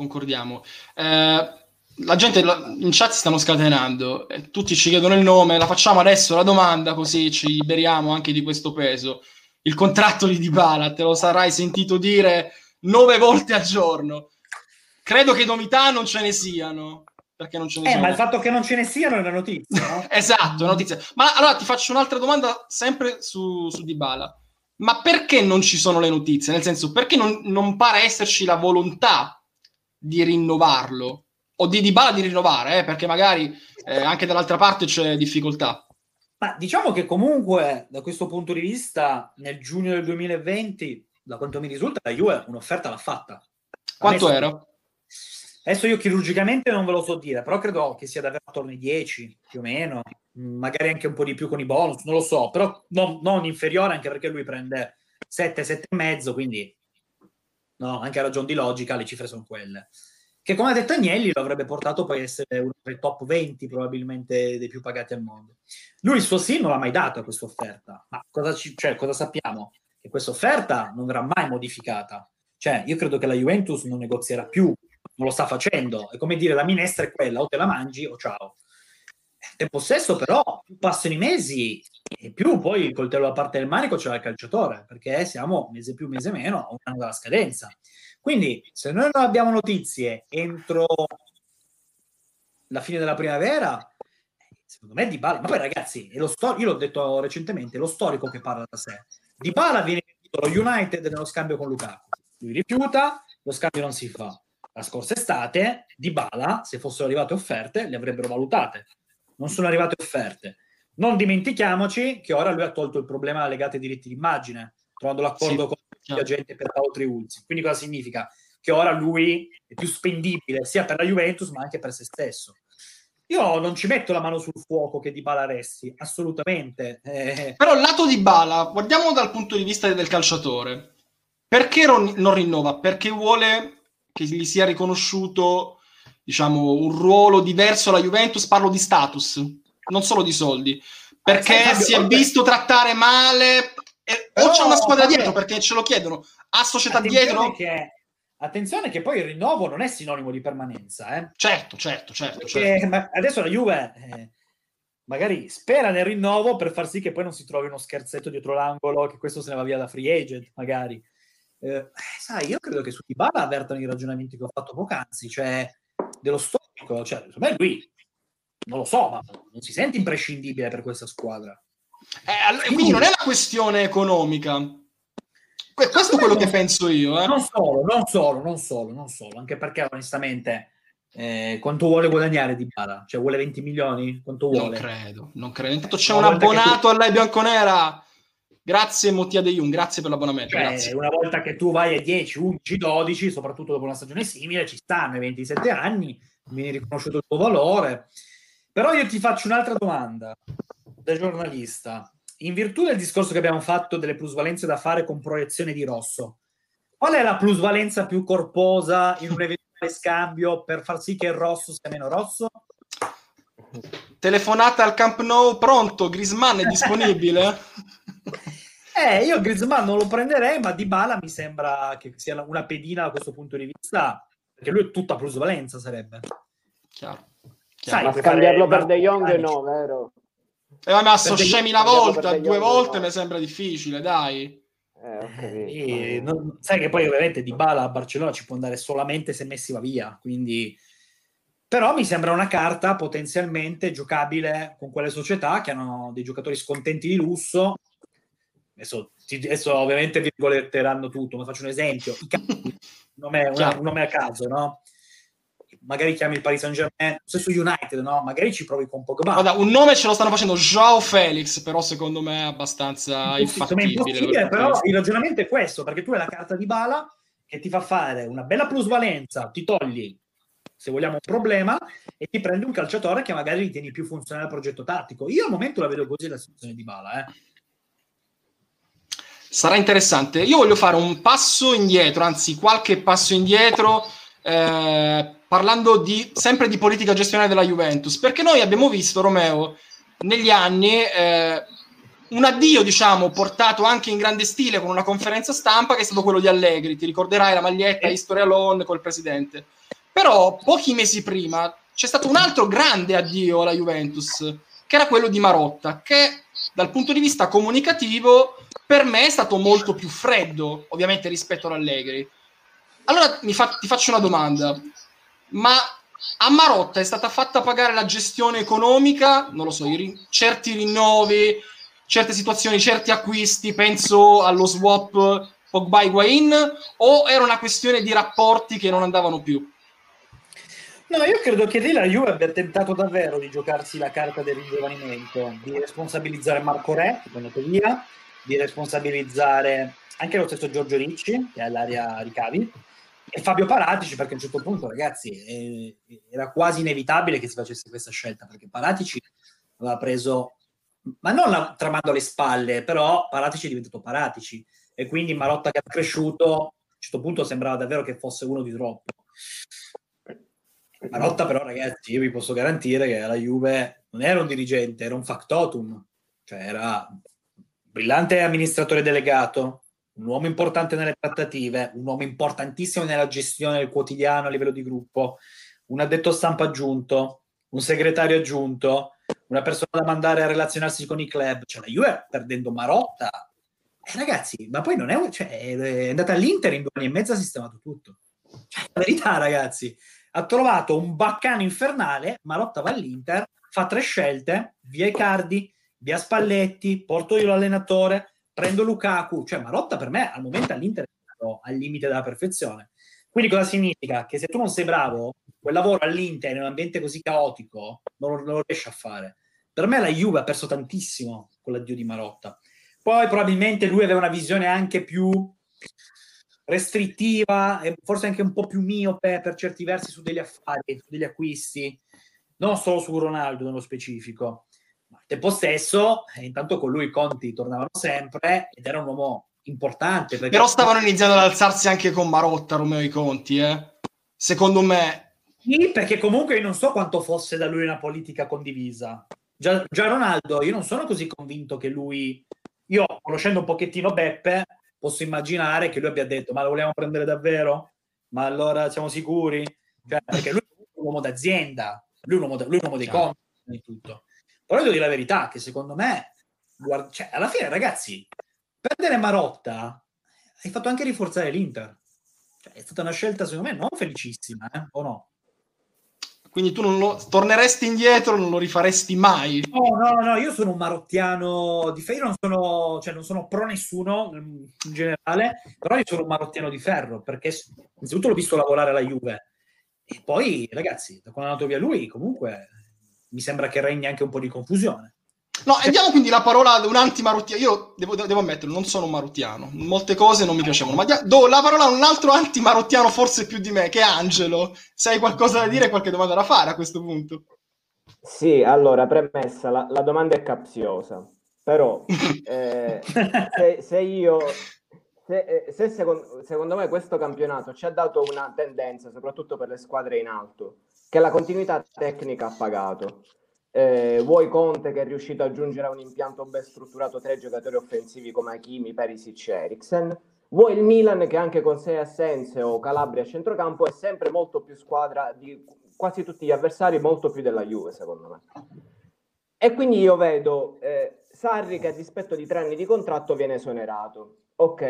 La gente in chat si stanno scatenando, tutti ci chiedono il nome, la facciamo adesso la domanda così ci liberiamo anche di questo peso. Il contratto di Dybala, te lo sarai sentito dire 9 volte al giorno. Credo che novità non ce ne siano, perché non ce ne sono. Ma il fatto che non ce ne siano è una notizia, no? Esatto, è notizia. Ma allora ti faccio un'altra domanda sempre su Dybala. Ma perché non ci sono le notizie? Nel senso, perché non pare esserci la volontà di rinnovarlo? O di Dybala di rinnovare, perché magari anche dall'altra parte c'è difficoltà. Ma diciamo che comunque, da questo punto di vista, nel giugno del 2020, da quanto mi risulta, la Juve un'offerta l'ha fatta. Quanto era? Adesso io chirurgicamente non ve lo so dire, però credo che sia davvero attorno ai 10, più o meno, magari anche un po' di più con i bonus, non lo so, però non inferiore, anche perché lui prende 7, 7,5, quindi no, anche a ragion di logica le cifre sono quelle. Che, come ha detto Agnelli, lo avrebbe portato poi a essere uno dei top 20 probabilmente dei più pagati al mondo. Lui il suo sì non l'ha mai dato a questa offerta, ma cosa sappiamo? Che questa offerta non verrà mai modificata. Cioè, io credo che la Juventus non negozierà più, non lo sta facendo. È come dire, la minestra è quella, o te la mangi o ciao. Tempo stesso però, più passano i mesi e più poi il coltello alla parte del manico ce l'ha il calciatore, perché siamo mese più, mese meno, a un anno dalla scadenza. Quindi, se noi non abbiamo notizie entro la fine della primavera, secondo me Dybala... Ma poi, ragazzi, io l'ho detto recentemente, è lo storico che parla da sé. Dybala viene lo United nello scambio con Lukaku. Lui rifiuta, lo scambio non si fa. La scorsa estate, Dybala, se fossero arrivate offerte, le avrebbero valutate. Non sono arrivate offerte. Non dimentichiamoci che ora lui ha tolto il problema legato ai diritti d'immagine, trovando l'accordo con la gente per Paolo Triulzi. Quindi cosa significa? Che ora lui è più spendibile sia per la Juventus ma anche per se stesso. Io non ci metto la mano sul fuoco che Dybala resti, assolutamente. Però il lato Dybala, guardiamo dal punto di vista del calciatore. Perché non rinnova? Perché vuole che gli sia riconosciuto, diciamo, un ruolo diverso alla Juventus, parlo di status, non solo di soldi. Perché si è visto trattare male... o c'è una squadra dietro, perché ce lo chiedono, ha società dietro. Attenzione che poi il rinnovo non è sinonimo di permanenza, eh? Certo. Perché, ma adesso la Juve magari spera nel rinnovo per far sì che poi non si trovi uno scherzetto dietro l'angolo, che questo se ne va via da free agent magari. Sai, io credo che su Dybala avvertano i ragionamenti che ho fatto poc'anzi, cioè dello storico, cioè insomma, lui non lo so, ma non si sente imprescindibile per questa squadra. Quindi non è una questione economica, questo è quello che penso io. Non solo, anche perché onestamente quanto vuole guadagnare Dybala? Cioè vuole 20 milioni? Quanto vuole? Non credo. Intanto c'è un abbonato alla bianconera. Grazie Mottia De Jung, grazie per l'abbonamento. Cioè, grazie. Una volta che tu vai a 10, 11, 12, soprattutto dopo una stagione simile, ci stanno ai 27 anni, viene riconosciuto il tuo valore. Però io ti faccio un'altra domanda da giornalista, in virtù del discorso che abbiamo fatto delle plusvalenze da fare con proiezione di rosso, qual è la plusvalenza più corposa in un eventuale scambio per far sì che il rosso sia meno rosso? Telefonata al Camp Nou, pronto, Griezmann è disponibile? Io Griezmann non lo prenderei, ma Dybala mi sembra che sia una pedina da questo punto di vista, perché lui è tutta plusvalenza, sarebbe. Chiaro. Sai, ma scambiarlo per De Jong no, vero? Ma messo scemi una volta, due volte mi sembra difficile, dai. Sai che poi ovviamente Dybala a Barcellona ci può andare solamente se Messi va via, quindi... Però mi sembra una carta potenzialmente giocabile con quelle società che hanno dei giocatori scontenti di lusso. Adesso ovviamente virgoletteranno tutto, ma faccio un esempio. Un nome a caso, no? Magari chiami il Paris Saint-Germain, stesso United, no? Magari ci provi con Pogba. Guarda, un nome ce lo stanno facendo, João Felix, però secondo me è abbastanza impossibile, però il ragionamento è questo, perché tu hai la carta di Dybala che ti fa fare una bella plusvalenza, ti togli se vogliamo un problema, e ti prendi un calciatore che magari ritieni più funzionale al progetto tattico. Io al momento la vedo così la situazione di Dybala, eh. Sarà interessante. Io voglio fare un passo indietro, anzi qualche passo indietro, parlando sempre di politica gestionale della Juventus, perché noi abbiamo visto, Romeo, negli anni un addio, diciamo, portato anche in grande stile con una conferenza stampa che è stato quello di Allegri. Ti ricorderai la maglietta History Alone col presidente. Però pochi mesi prima c'è stato un altro grande addio alla Juventus, che era quello di Marotta, che dal punto di vista comunicativo per me è stato molto più freddo, ovviamente, rispetto ad Allegri. Allora ti faccio una domanda: ma a Marotta è stata fatta pagare la gestione economica? Non lo so, certi rinnovi, certe situazioni, certi acquisti, penso allo swap Pogba-Higuain, o era una questione di rapporti che non andavano più? No, io credo che lì la Juve abbia tentato davvero di giocarsi la carta del ringiovanimento, di responsabilizzare Marco Re, che è andato via, di responsabilizzare anche lo stesso Giorgio Ricci, che è all'area ricavi, e Fabio Paratici, perché a un certo punto, ragazzi, era quasi inevitabile che si facesse questa scelta, perché Paratici aveva preso, ma non tramando alle spalle, però Paratici è diventato Paratici, e quindi Marotta, che è cresciuto, a un certo punto sembrava davvero che fosse uno di troppo. Marotta però, ragazzi, io vi posso garantire che la Juve non era un dirigente, era un factotum, cioè era un brillante amministratore delegato, un uomo importante nelle trattative, un uomo importantissimo nella gestione del quotidiano a livello di gruppo, un addetto stampa aggiunto, un segretario aggiunto, una persona da mandare a relazionarsi con i club. Cioè la Juve, perdendo Marotta, ragazzi, ma poi non è, cioè, è andata all'Inter, in 2 anni e mezzo ha sistemato tutto, cioè la verità, ragazzi. Ha trovato un baccano infernale, Marotta va all'Inter, fa 3 scelte, via Icardi, via Spalletti, porto io l'allenatore, prendo Lukaku. Cioè Marotta per me al momento all'Inter è al limite della perfezione. Quindi cosa significa? Che se tu non sei bravo, quel lavoro all'Inter in un ambiente così caotico non lo riesci a fare. Per me la Juve ha perso tantissimo con l'addio di Marotta. Poi probabilmente lui aveva una visione anche più restrittiva e forse anche un po' più miope per certi versi su degli affari, su degli acquisti, non solo su Ronaldo nello specifico. Ma al tempo stesso, intanto con lui i conti tornavano sempre ed era un uomo importante. Perché... Però stavano iniziando ad alzarsi anche con Marotta, Romeo, i conti, secondo me. Sì, perché comunque io non so quanto fosse da lui una politica condivisa. Già Ronaldo, io non sono così convinto che lui... Io, conoscendo un pochettino Beppe, posso immaginare che lui abbia detto: ma lo vogliamo prendere davvero? Ma allora siamo sicuri? Cioè, perché lui è un uomo d'azienda, lui è un uomo dei conti e tutto. Però devo dire la verità, che secondo me, cioè, alla fine, ragazzi, perdere Marotta hai fatto anche rinforzare l'Inter. Cioè, è stata una scelta, secondo me, non felicissima, o no? Quindi tu non lo torneresti indietro, non lo rifaresti mai? No, io sono un marottiano di ferro, non sono pro nessuno in generale, però io sono un marottiano di ferro, perché innanzitutto l'ho visto lavorare alla Juve, e poi, ragazzi, da quando è andato via lui, comunque, mi sembra che regni anche un po' di confusione. No, e diamo quindi la parola ad un anti-marottiano. Io devo ammetterlo, non sono un marottiano, molte cose non mi piacevano, ma do la parola a un altro anti-marottiano, forse più di me, che è Angelo. Se hai qualcosa da dire, qualche domanda da fare a questo punto. Sì, allora, premessa, la domanda è capziosa, però secondo me questo campionato ci ha dato una tendenza, soprattutto per le squadre in alto, che la continuità tecnica ha pagato. Vuoi Conte, che è riuscito a giungere a un impianto ben strutturato, 3 giocatori offensivi come Hakimi, Perisic e Eriksen, vuoi il Milan, che anche con 6 assenze o Calabria a centrocampo è sempre molto più squadra di quasi tutti gli avversari, molto più della Juve, secondo me. E quindi io vedo Sarri che, a dispetto di 3 anni di contratto, viene esonerato. Ok,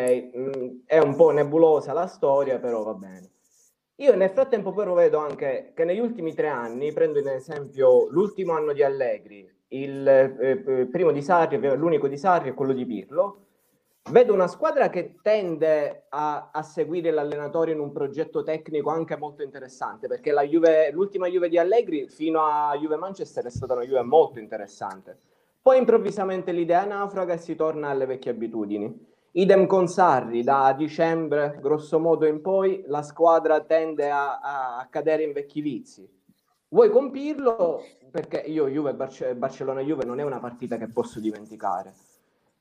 è un po' nebulosa la storia, però va bene. Io nel frattempo però vedo anche che negli ultimi 3 anni, prendo in esempio l'ultimo anno di Allegri, il primo di Sarri, l'unico di Sarri e quello di Pirlo, vedo una squadra che tende a seguire l'allenatore in un progetto tecnico anche molto interessante, perché l'ultima Juve di Allegri fino a Juve-Manchester è stata una Juve molto interessante. Poi improvvisamente l'idea naufraga e si torna alle vecchie abitudini. Idem con Sarri, da dicembre grosso modo in poi la squadra tende a cadere in vecchi vizi. Vuoi compirlo? Perché io Juve, Barcellona-Juve non è una partita che posso dimenticare,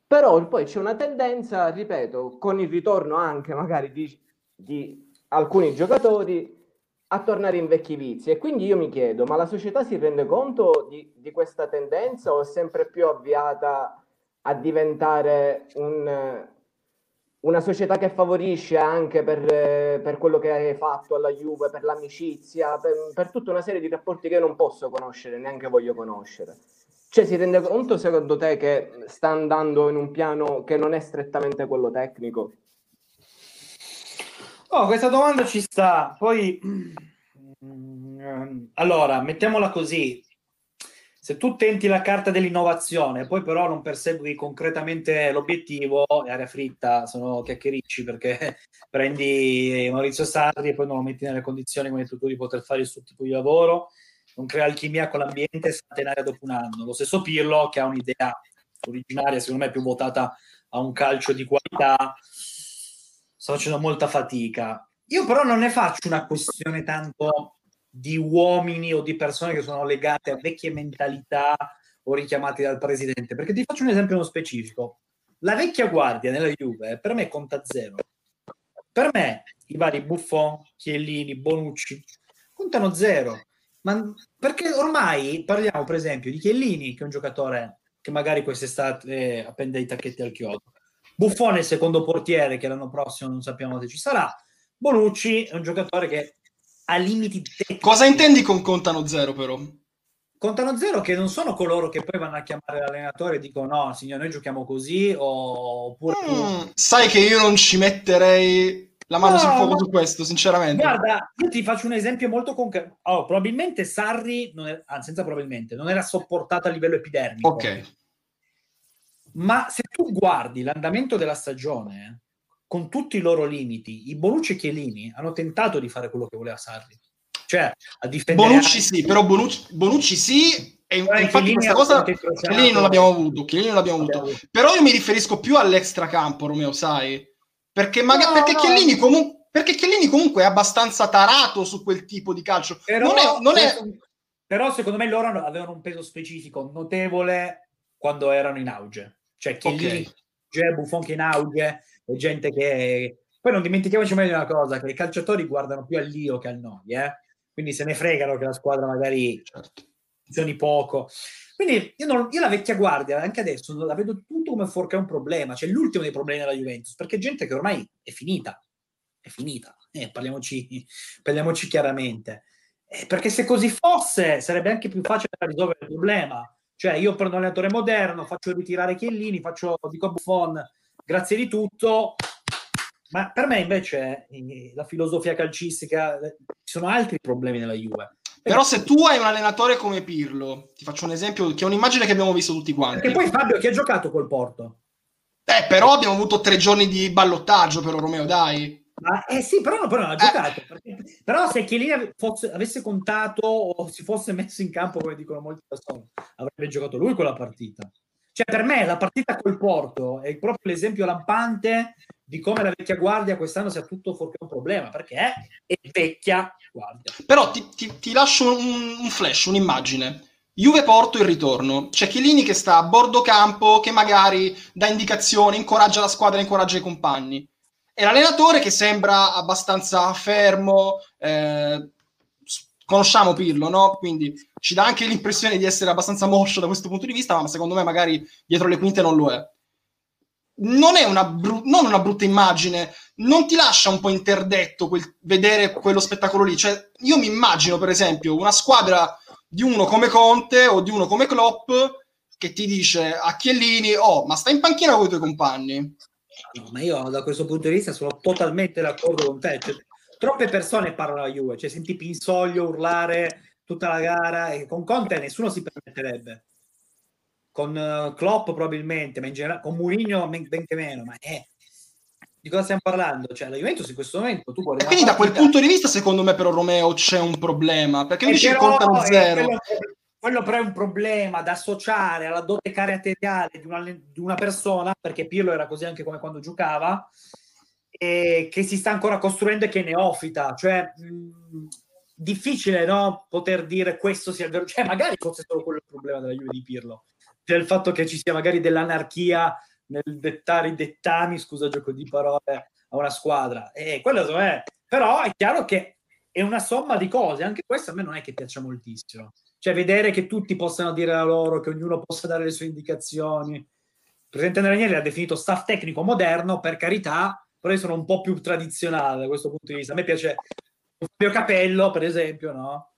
però poi c'è una tendenza, ripeto, con il ritorno anche magari di alcuni giocatori a tornare in vecchi vizi, e quindi io mi chiedo, ma la società si rende conto di questa tendenza o è sempre più avviata a diventare una società che favorisce anche per quello che hai fatto alla Juve, per l'amicizia, per tutta una serie di rapporti che io non posso conoscere, neanche voglio conoscere? Cioè, si rende conto secondo te che sta andando in un piano che non è strettamente quello tecnico? Oh, questa domanda ci sta. Poi allora, mettiamola così: se tu tenti la carta dell'innovazione, poi però non persegui concretamente l'obiettivo, è aria fritta, sono chiacchiericci, perché prendi Maurizio Sarri e poi non lo metti nelle condizioni, come hai detto tu, di poter fare il suo tipo di lavoro, non crea alchimia con l'ambiente e state in aria dopo un anno. Lo stesso Pirlo, che ha un'idea originaria, secondo me più votata a un calcio di qualità, sto facendo molta fatica. Io però non ne faccio una questione tanto di uomini o di persone che sono legate a vecchie mentalità o richiamate dal presidente, perché ti faccio un esempio nello specifico. La vecchia guardia nella Juve per me conta zero. Per me i vari Buffon, Chiellini, Bonucci contano zero. Ma perché ormai parliamo, per esempio, di Chiellini, che è un giocatore che magari quest'estate appende i tacchetti al chiodo. Buffon è il secondo portiere, che l'anno prossimo non sappiamo se ci sarà. Bonucci è un giocatore che ha limiti tecnici. Cosa intendi con contano zero, però? Contano zero che non sono coloro che poi vanno a chiamare l'allenatore e dicono no, signore, noi giochiamo così, oppure... sai che io non ci metterei la mano sul fuoco su questo, sinceramente. Guarda, io ti faccio un esempio molto concreto. Allora, probabilmente Sarri, non era sopportato a livello epidermico. Ok. Ma se tu guardi l'andamento della stagione, con tutti i loro limiti, i Bonucci e Chiellini hanno tentato di fare quello che voleva Sarri. Cioè, a difendere... Bonucci sì, però Bonucci sì, e infatti Chiellini, questa cosa Chiellini non l'abbiamo avuto. Però io mi riferisco più all'extracampo, Romeo, sai? Perché Chiellini comunque... Perché Chiellini comunque è abbastanza tarato su quel tipo di calcio. Però, però secondo me loro avevano un peso specifico notevole quando erano in auge. Cioè Chiellini, okay, c'è Buffon che in auge, e gente che... Poi non dimentichiamoci mai di una cosa, che i calciatori guardano più all'io che al noi, quindi se ne fregano che la squadra magari funzioni poco. Quindi io la vecchia guardia, anche adesso, la vedo tutto come fuorché un problema, cioè l'ultimo dei problemi della Juventus, perché gente che ormai è finita, parliamoci chiaramente. Perché se così fosse sarebbe anche più facile risolvere il problema. Cioè, io prendo un allenatore moderno, faccio ritirare Chiellini, dico a Buffon grazie di tutto. Ma per me invece la filosofia calcistica, ci sono altri problemi nella Juve. Però se tu hai un allenatore come Pirlo, ti faccio un esempio che è un'immagine che abbiamo visto tutti quanti. Perché poi Fabio chi ha giocato col Porto? Però abbiamo avuto 3 giorni di ballottaggio, però Romeo, dai. Ma, sì, però non ha giocato. Perché, però se Chiellini avesse contato o si fosse messo in campo, come dicono molte persone, avrebbe giocato lui quella partita. Cioè, per me la partita col Porto è proprio l'esempio lampante di come la vecchia guardia quest'anno sia tutto fuorché un problema, perché è vecchia guardia. Però ti lascio un flash, un'immagine. Juve-Porto il ritorno. C'è Chiellini che sta a bordo campo, che magari dà indicazioni, incoraggia la squadra, incoraggia i compagni. È l'allenatore che sembra abbastanza fermo, conosciamo Pirlo, no? Quindi ci dà anche l'impressione di essere abbastanza moscio da questo punto di vista, ma secondo me magari dietro le quinte non lo è. Non è una brutta immagine, non ti lascia un po' interdetto vedere quello spettacolo lì. Cioè, io mi immagino, per esempio, una squadra di uno come Conte o di uno come Klopp che ti dice a Chiellini, ma stai in panchina con i tuoi compagni. No, ma io da questo punto di vista sono totalmente d'accordo con te, cioè, troppe persone parlano alla Juve, cioè senti Pinsoglio urlare tutta la gara, e con Conte nessuno si permetterebbe, con Klopp probabilmente, ma in generale con Mourinho ben che meno, ma di cosa stiamo parlando? Cioè la Juventus in questo momento tu guardi, quindi da quel punto di vista secondo me però Romeo c'è un problema, perché invece contano zero. Quello però è un problema da associare alla dote caratteriale di una persona, perché Pirlo era così anche come quando giocava, e che si sta ancora costruendo e che è neofita. Cioè, difficile, no, poter dire questo sia il vero. Cioè, magari fosse solo quello il problema della Juve di Pirlo, del fatto che ci sia magari dell'anarchia nel dettare i dettami, scusa gioco di parole, a una squadra. E quello è. Però è chiaro che è una somma di cose. Anche questo a me non è che piaccia moltissimo. Cioè, vedere che tutti possano dire la loro, che ognuno possa dare le sue indicazioni. Il presidente Agnelli l'ha definito staff tecnico moderno, per carità, però io sono un po' più tradizionale da questo punto di vista. A me piace il mio capello, per esempio, no?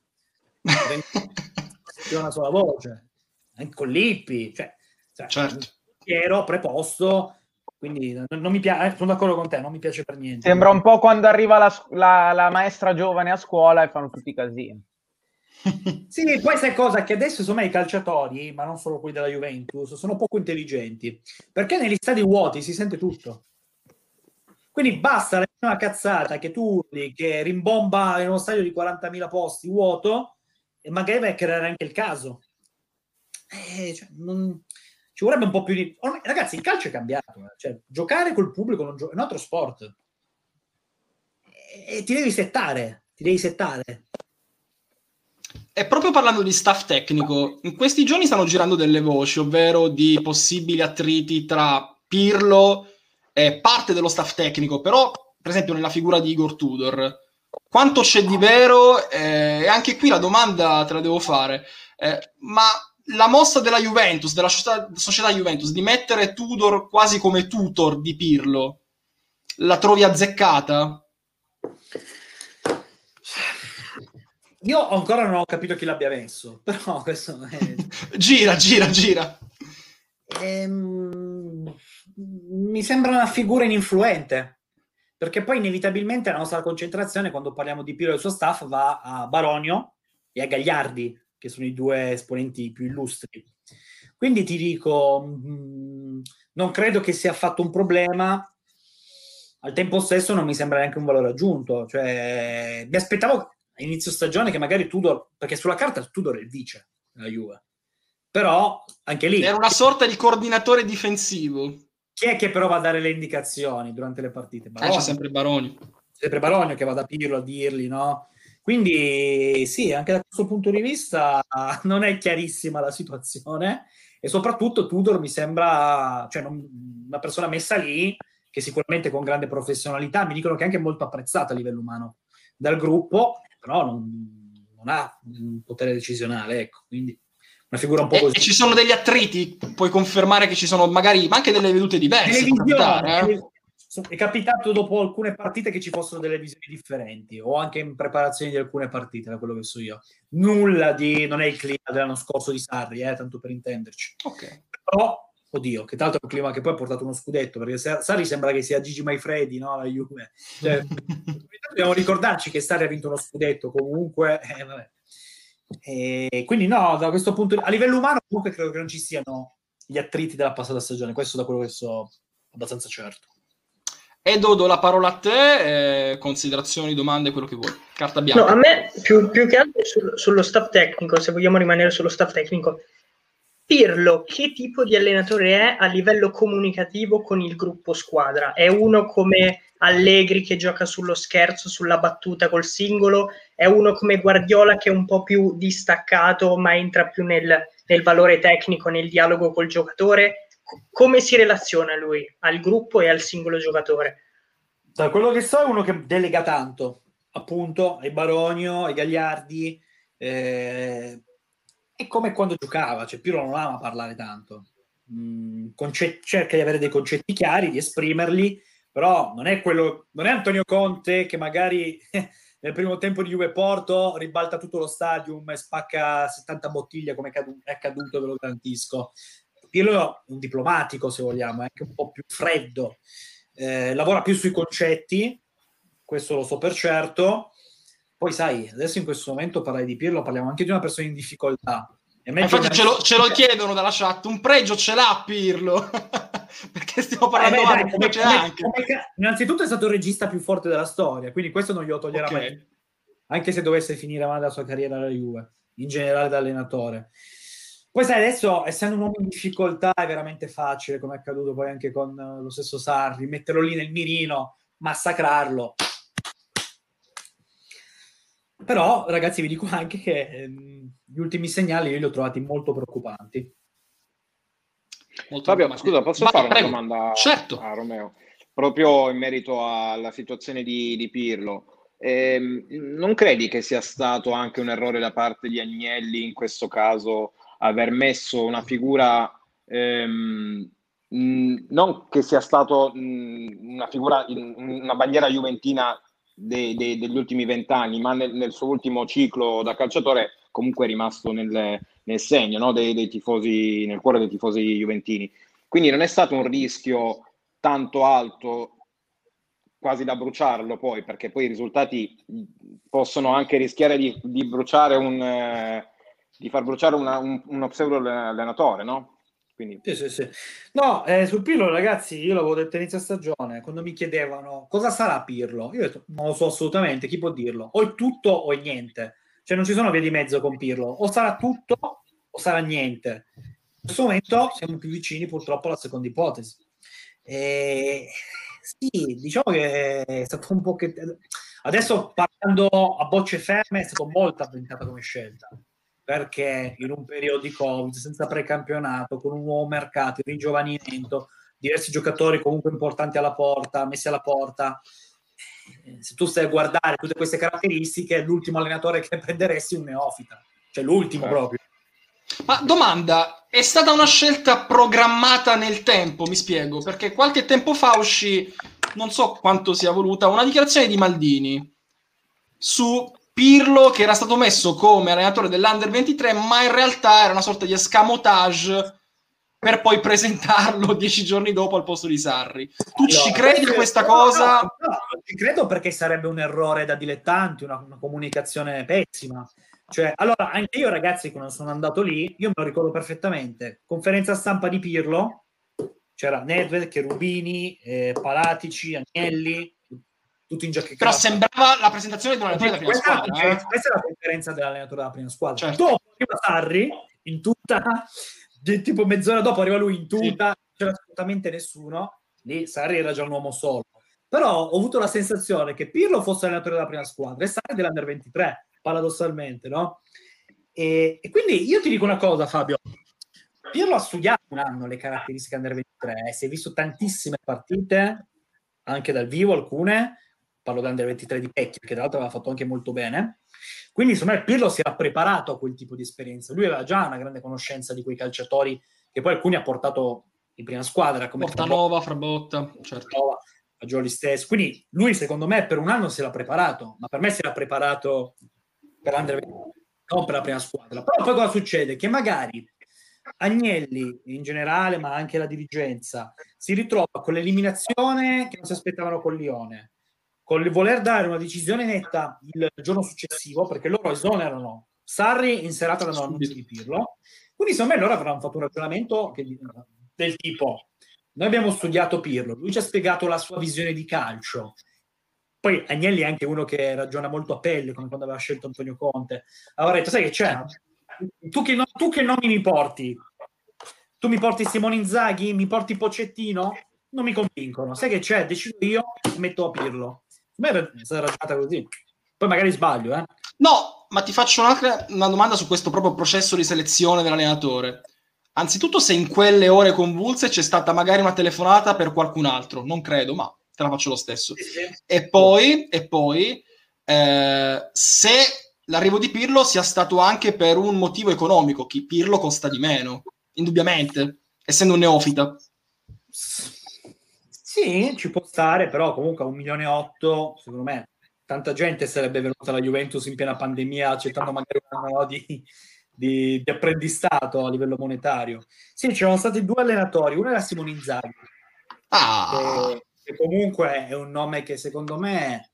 C'è una sola voce. Anche con Lippi. Cioè certo. Ero preposto, quindi non mi piace, sono d'accordo con te, non mi piace per niente. Sembra un po' quando arriva la maestra giovane a scuola e fanno tutti i casini. Sì, questa è cosa che adesso insomma i calciatori, ma non solo quelli della Juventus, sono poco intelligenti, perché negli stadi vuoti si sente tutto, quindi basta una cazzata che tu che rimbomba in uno stadio di 40.000 posti vuoto, e magari vai a creare anche il caso. Ci vorrebbe un po' più di... Ragazzi, il calcio è cambiato, cioè giocare col pubblico è un altro sport, e ti devi settare. E proprio parlando di staff tecnico, in questi giorni stanno girando delle voci, ovvero di possibili attriti tra Pirlo e parte dello staff tecnico, però per esempio nella figura di Igor Tudor. Quanto c'è di vero? E anche qui la domanda te la devo fare. Ma la mossa della Juventus, della società Juventus, di mettere Tudor quasi come tutor di Pirlo, la trovi azzeccata? Io ancora non ho capito chi l'abbia messo, però questo è... gira. Mi sembra una figura ininfluente, perché poi inevitabilmente la nostra concentrazione, quando parliamo di Pirlo e il suo staff, va a Baronio e a Gagliardi, che sono i due esponenti più illustri. Quindi ti dico, non credo che sia affatto un problema. Al tempo stesso non mi sembra neanche un valore aggiunto. Cioè, mi aspettavo... inizio stagione che magari Tudor, perché sulla carta Tudor è il vice della Juve, però anche lì era una sorta di coordinatore difensivo. Chi è che però va a dare le indicazioni durante le partite? C'è sempre Baroni, che va da Pirlo a dirgli, no? Quindi sì, anche da questo punto di vista non è chiarissima la situazione, e soprattutto Tudor mi sembra, cioè, una persona messa lì che sicuramente con grande professionalità, mi dicono che è anche molto apprezzata a livello umano dal gruppo, però non ha un potere decisionale, ecco, quindi una figura un po' così. E ci sono degli attriti, puoi confermare che ci sono magari anche delle vedute diverse? È capitato dopo alcune partite che ci fossero delle visioni differenti, o anche in preparazione di alcune partite, da quello che so io. Non è il clima dell'anno scorso di Sarri, tanto per intenderci. Ok. Però, oddio, che tanto è un clima che poi ha portato uno scudetto, perché Sarri sembra che sia Gigi Maifredi, no, la Juve. Cioè, dobbiamo ricordarci che Sarri ha vinto uno scudetto comunque, vabbè. E quindi no, da questo punto a livello umano comunque credo che non ci siano gli attriti della passata stagione, questo da quello che so abbastanza certo. Edo, do la parola a te, considerazioni, domande, quello che vuoi, carta bianca. No, a me più che altro sullo staff tecnico, se vogliamo rimanere sullo staff tecnico, Pirlo, che tipo di allenatore è a livello comunicativo con il gruppo squadra? È uno come Allegri che gioca sullo scherzo, sulla battuta col singolo? È uno come Guardiola che è un po' più distaccato ma entra più nel valore tecnico, nel dialogo col giocatore? Come si relaziona lui al gruppo e al singolo giocatore? Da quello che so è uno che delega tanto, appunto, ai Baronio, ai Gagliardi, è come quando giocava, cioè Pirlo non ama parlare tanto, cerca di avere dei concetti chiari, di esprimerli, però non è Antonio Conte che magari nel primo tempo di Juve Porto ribalta tutto lo stadium e spacca 70 bottiglie come è accaduto, ve lo garantisco. Pirlo è un diplomatico, se vogliamo, è anche un po' più freddo, lavora più sui concetti, questo lo so per certo. Poi sai, adesso in questo momento parlare di Pirlo, parliamo anche di una persona in difficoltà. E infatti ce lo chiedono dalla chat, un pregio ce l'ha Pirlo, perché stiamo parlando anche. Innanzitutto è stato il regista più forte della storia, quindi questo non glielo toglierà mai, anche se dovesse finire male la sua carriera alla Juve. in generale da allenatore. Poi sai, adesso essendo un uomo in difficoltà è veramente facile, come è accaduto poi anche con lo stesso Sarri, metterlo lì nel mirino, massacrarlo. Però ragazzi vi dico anche che gli ultimi segnali io li ho trovati molto preoccupanti. Fabio, ma scusa, posso fare una domanda a Romeo? Proprio in merito alla situazione di Pirlo. Non credi che sia stato anche un errore da parte di Agnelli in questo caso aver messo una figura, non che sia stato una figura, una bandiera juventina degli ultimi 20 anni, ma nel suo ultimo ciclo da calciatore comunque è rimasto nel segno, no? Dei tifosi, nel cuore dei tifosi juventini. Quindi non è stato un rischio tanto alto quasi da bruciarlo poi, perché poi i risultati possono anche rischiare di bruciare di far bruciare uno pseudo allenatore, no? Quindi... Sì. No, sul Pirlo ragazzi io l'avevo detto inizio stagione, quando mi chiedevano cosa sarà Pirlo, io ho detto non lo so assolutamente, chi può dirlo? O è tutto o è niente, cioè non ci sono vie di mezzo con Pirlo, o sarà tutto o sarà niente. In questo momento siamo più vicini purtroppo alla seconda ipotesi. Sì, diciamo che è stato un po' che... Adesso parlando a bocce ferme è stato molto avventata come scelta, perché in un periodo di Covid, senza precampionato, con un nuovo mercato, il ringiovanimento, diversi giocatori comunque importanti alla porta, messi alla porta, se tu stai a guardare tutte queste caratteristiche, l'ultimo allenatore che prenderesti è un neofita, cioè l'ultimo proprio. Ma domanda, è stata una scelta programmata nel tempo, mi spiego, perché qualche tempo fa uscì, non so quanto sia voluta, una dichiarazione di Maldini su... Pirlo che era stato messo come allenatore dell'Under 23, ma in realtà era una sorta di escamotage per poi presentarlo 10 giorni dopo al posto di Sarri. Tu ci credi a questa cosa? No, non ci credo, perché sarebbe un errore da dilettanti, una comunicazione pessima. Cioè, allora, anche io ragazzi, quando sono andato lì, io me lo ricordo perfettamente. Conferenza stampa di Pirlo, c'era Nedved, Cherubini, Paratici, Agnelli... Tutti in giacchetta. Però sembrava la presentazione di un allenatore della prima squadra. Questa è la conferenza dell'allenatore della prima squadra. Certo. Dopo arriva Sarri, in tuta, tipo mezz'ora dopo arriva lui in tuta, non c'era assolutamente nessuno. Lì Sarri era già un uomo solo. Però ho avuto la sensazione che Pirlo fosse allenatore della prima squadra e Sarri dell'Under 23, paradossalmente, no? E quindi io ti dico una cosa, Fabio. Pirlo ha studiato un anno le caratteristiche Under 23, si è visto tantissime partite, anche dal vivo alcune, parlo dell'Under 23 di Pecchi, perché tra l'altro aveva fatto anche molto bene, quindi secondo me Pirlo si era preparato a quel tipo di esperienza, lui aveva già una grande conoscenza di quei calciatori che poi alcuni ha portato in prima squadra, come Portanova, Frabotta, certo, Fagioli stesso, quindi lui secondo me per un anno si era preparato, ma per me si era preparato per l'Under 23, non per la prima squadra. Però poi cosa succede? Che magari Agnelli in generale, ma anche la dirigenza, si ritrova con l'eliminazione che non si aspettavano con Lione, con il voler dare una decisione netta il giorno successivo, perché loro esonerano Sarri in serata da non Pirlo. Quindi secondo me loro avranno fatto un ragionamento del tipo: noi abbiamo studiato Pirlo, lui ci ha spiegato la sua visione di calcio. Poi Agnelli è anche uno che ragiona molto a pelle, come quando aveva scelto Antonio Conte, aveva detto: sai che c'è? Tu che nomi mi porti? Tu mi porti Simone Inzaghi? Mi porti Pochettino? Non mi convincono. Sai che c'è? Decido io, metto a Pirlo. Beh, è stata ragionata così. Poi magari sbaglio, eh? No, ma ti faccio una domanda su questo proprio processo di selezione dell'allenatore. Anzitutto, se in quelle ore convulse c'è stata magari una telefonata per qualcun altro, non credo, ma te la faccio lo stesso. Sì. E poi, se l'arrivo di Pirlo sia stato anche per un motivo economico, che Pirlo costa di meno, indubbiamente, essendo un neofita. Sì, ci può stare, però comunque a 1,8 milioni, secondo me, tanta gente sarebbe venuta alla Juventus in piena pandemia accettando magari un anno di apprendistato a livello monetario. Sì, c'erano stati 2 allenatori, uno era Simone Inzaghi, che comunque è un nome che secondo me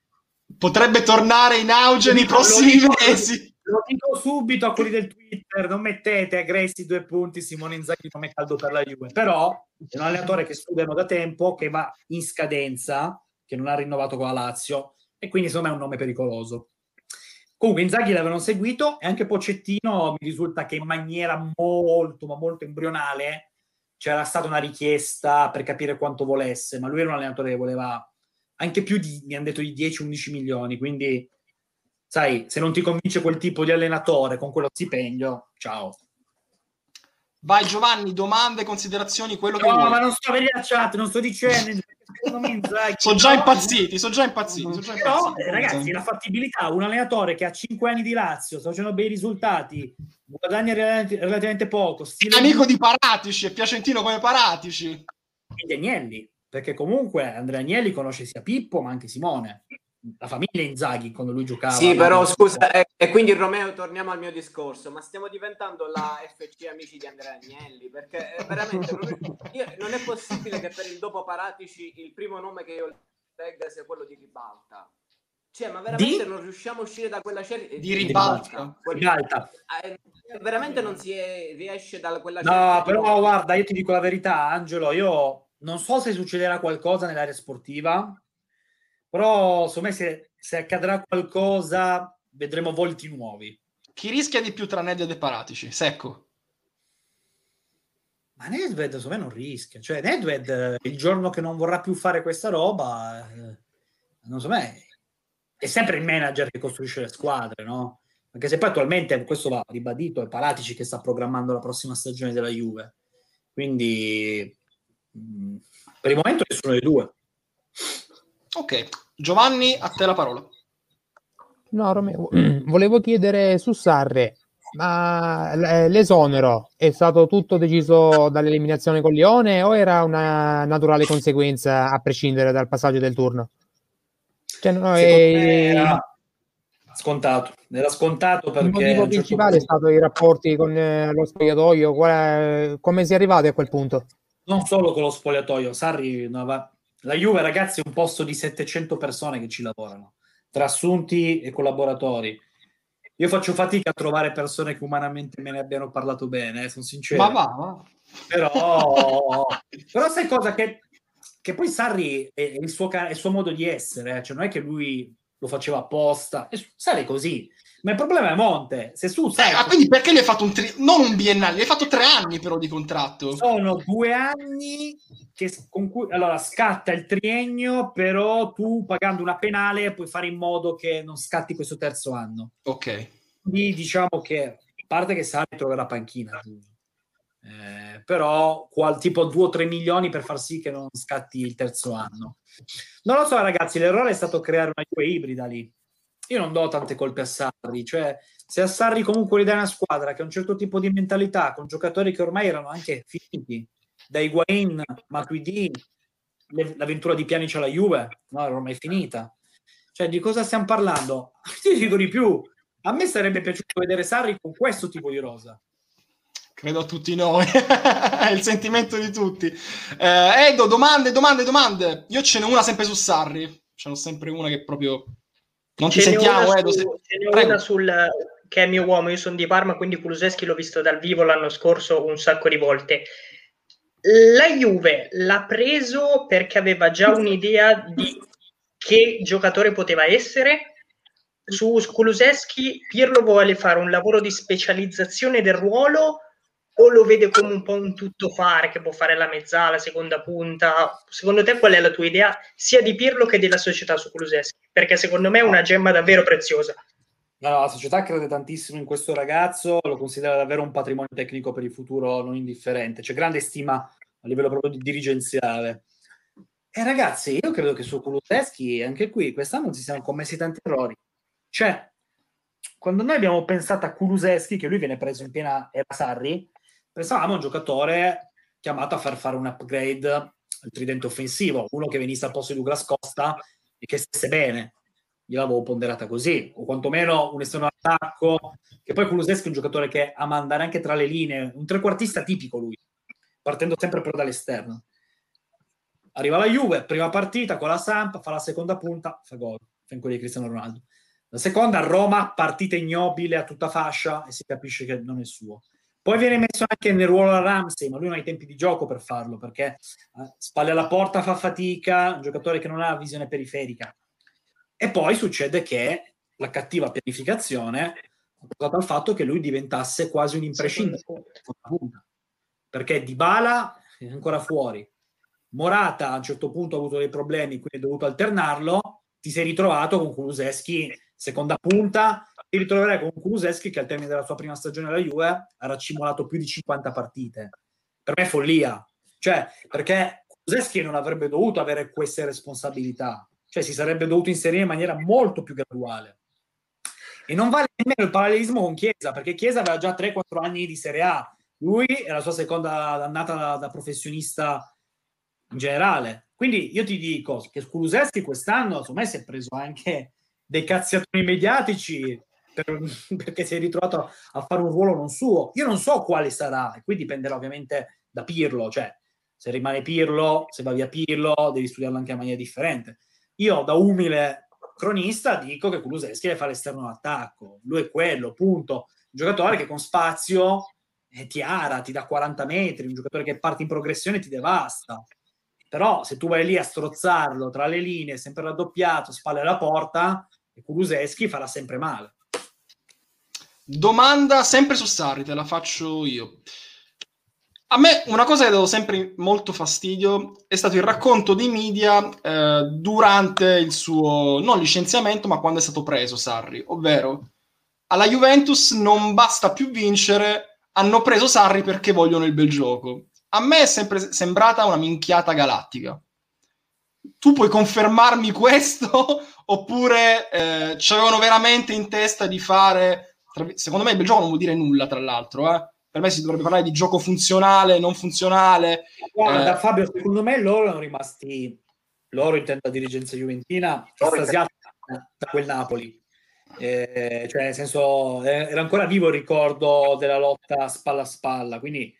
potrebbe tornare in auge nei prossimi mesi. Lo dico subito a quelli del Twitter: non mettete Agresti 2 punti Simone Inzaghi come caldo per la Juve, però è un allenatore che studiano da tempo, che va in scadenza, che non ha rinnovato con la Lazio, e quindi secondo me è un nome pericoloso. Comunque Inzaghi l'avevano seguito e anche Pochettino, mi risulta che in maniera molto ma molto embrionale c'era stata una richiesta per capire quanto volesse, ma lui era un allenatore che voleva anche più di, mi hanno detto, di 10-11 milioni, quindi sai, se non ti convince quel tipo di allenatore con quello stipendio, ciao. Vai Giovanni, domande, considerazioni, quello che vuoi. Ma non sto vedendo la chat, non sto dicendo. Sono già impazziti. Però, ragazzi, la fattibilità, un allenatore che ha 5 anni di Lazio, sta facendo bei risultati, guadagna relativamente poco, stile amico di Paratici, è piacentino come Paratici, e Agnelli, perché comunque Andrea Agnelli conosce sia Pippo ma anche Simone, la famiglia Inzaghi quando lui giocava. Sì, però scusa, e quindi Romeo, torniamo al mio discorso, ma stiamo diventando la FC amici di Andrea Agnelli, perché veramente non è possibile che per il dopo Paratici il primo nome che io leggo sia quello di Ribalta. Cioè, ma veramente non riusciamo a uscire da quella cerchia di Ribalta. Veramente non si riesce da quella cerchia. No, però guarda, io ti dico la verità, Angelo, io non so se succederà qualcosa nell'area sportiva, però secondo me se accadrà qualcosa vedremo volti nuovi. Chi rischia di più tra Nedved e Paratici? Secco. Ma Nedved secondo me non rischia, cioè Nedved il giorno che non vorrà più fare questa roba, non so me, è sempre il manager che costruisce le squadre, no? Anche se poi attualmente, questo va ribadito, è Paratici che sta programmando la prossima stagione della Juve, quindi per il momento nessuno dei due. Ok. Giovanni, a te la parola. No, Romeo, volevo chiedere su Sarri, ma l'esonero è stato tutto deciso dall'eliminazione con Lione o era una naturale conseguenza a prescindere dal passaggio del turno? Cioè, no, era scontato perché il motivo principale è stato i rapporti con lo spogliatoio. Come si è arrivati a quel punto? Non solo con lo spogliatoio, Sarri non aveva... La Juve, ragazzi, è un posto di 700 persone che ci lavorano, tra assunti e collaboratori. Io faccio fatica a trovare persone che umanamente me ne abbiano parlato bene, sono sincero. Ma. Però sai cosa? Che poi Sarri è il suo modo di essere, cioè non è che lui lo faceva apposta, Sarri così. Ma il problema è Monte. Se tu sai... quindi perché gli hai fatto non un biennale, gli hai fatto 3 anni però di contratto. Sono 2 anni allora scatta il triennio, però tu pagando una penale puoi fare in modo che non scatti questo 3° anno. Ok. Quindi diciamo che, a parte che Sarri troverà panchina, però tipo 2 o 3 milioni per far sì che non scatti il 3° anno. Non lo so ragazzi, l'errore è stato creare una Juve ibrida lì. Io non do tante colpe a Sarri, cioè se a Sarri comunque gli dai una squadra che ha un certo tipo di mentalità, con giocatori che ormai erano anche finiti, da Higuain, Matuidi, l'avventura di Pjanic alla Juve, no, era ormai finita. Cioè di cosa stiamo parlando? Ti dico di più, a me sarebbe piaciuto vedere Sarri con questo tipo di rosa. Credo a tutti noi, è il sentimento di tutti. Edo, domande. Io ce n'ho una sempre su Sarri, ce n'ho sempre una che proprio... Non ci sentiamo, che è mio uomo, io sono di Parma, quindi Kulusevski l'ho visto dal vivo l'anno scorso un sacco di volte. La Juve l'ha preso perché aveva già un'idea di che giocatore poteva essere. Su Kulusevski Pirlo vuole fare un lavoro di specializzazione del ruolo o lo vede come un po' un tuttofare che può fare la mezzala, la seconda punta? Secondo te qual è la tua idea sia di Pirlo che della società su Kulusevski? Perché secondo me è una gemma davvero preziosa. No, la società crede tantissimo in questo ragazzo, lo considera davvero un patrimonio tecnico per il futuro non indifferente, c'è grande stima a livello proprio di dirigenziale. E ragazzi, io credo che su Kulusevski anche qui quest'anno si siano commessi tanti errori. Cioè, quando noi abbiamo pensato a Kulusevski, che lui viene preso in piena era Sarri, pensavamo a un giocatore chiamato a far fare un upgrade al tridente offensivo, uno che venisse al posto di Douglas Costa e che stesse bene, io l'avevo ponderata così, o quantomeno un esterno attacco, che poi Kulusevski è un giocatore che ama andare anche tra le linee, un trequartista tipico lui, partendo sempre però dall'esterno. Arriva la Juve, prima partita con la Samp, fa la seconda punta, fa gol, fa in quelli di Cristiano Ronaldo. La seconda a Roma, partita ignobile a tutta fascia e si capisce che non è suo. Poi viene messo anche nel ruolo a Ramsey, ma lui non ha i tempi di gioco per farlo, perché spalle alla porta fa fatica, un giocatore che non ha visione periferica. E poi succede che la cattiva pianificazione ha portato al fatto che lui diventasse quasi un imprescindibile, perché Dybala è ancora fuori, Morata a un certo punto ha avuto dei problemi, quindi è dovuto alternarlo, ti sei ritrovato con Kulusevski seconda punta, ti ritroverai con Kulusevski che al termine della sua prima stagione alla Juve ha raccimolato più di 50 partite. Per me è follia, cioè, perché Kulusevski non avrebbe dovuto avere queste responsabilità, cioè si sarebbe dovuto inserire in maniera molto più graduale. E non vale nemmeno il parallelismo con Chiesa, perché Chiesa aveva già 3-4 anni di Serie A, lui è la sua seconda annata da professionista in generale. Quindi io ti dico che Kulusevski quest'anno, secondo me, si è preso anche dei cazziatori mediatici perché si è ritrovato a fare un ruolo non suo. Io non so quale sarà, e qui dipenderà ovviamente da Pirlo, cioè se rimane Pirlo, se va via Pirlo, devi studiarlo anche in maniera differente. Io, da umile cronista, dico che Kulusevski deve fare esterno d'attacco, lui è quello, punto. Un giocatore che con spazio ti ara, ti dà 40 metri, un giocatore che parte in progressione ti devasta. Però se tu vai lì a strozzarlo tra le linee, sempre raddoppiato, spalle alla porta, Kulusevski farà sempre male. Domanda sempre su Sarri, te la faccio io. A me una cosa che ha dato sempre molto fastidio è stato il racconto dei media durante il suo, non licenziamento, ma quando è stato preso Sarri, ovvero alla Juventus non basta più vincere, hanno preso Sarri perché vogliono il bel gioco. A me è sempre sembrata una minchiata galattica. Tu puoi confermarmi questo oppure ci avevano veramente in testa di fare... Secondo me il bel gioco non vuol dire nulla, tra l'altro. Per me si dovrebbe parlare di gioco funzionale, non funzionale. Guarda Fabio, secondo me loro sono rimasti... Loro, intendo la dirigenza juventina, estasiata da quel Napoli. Cioè, nel senso, era ancora vivo il ricordo della lotta spalla a spalla, quindi...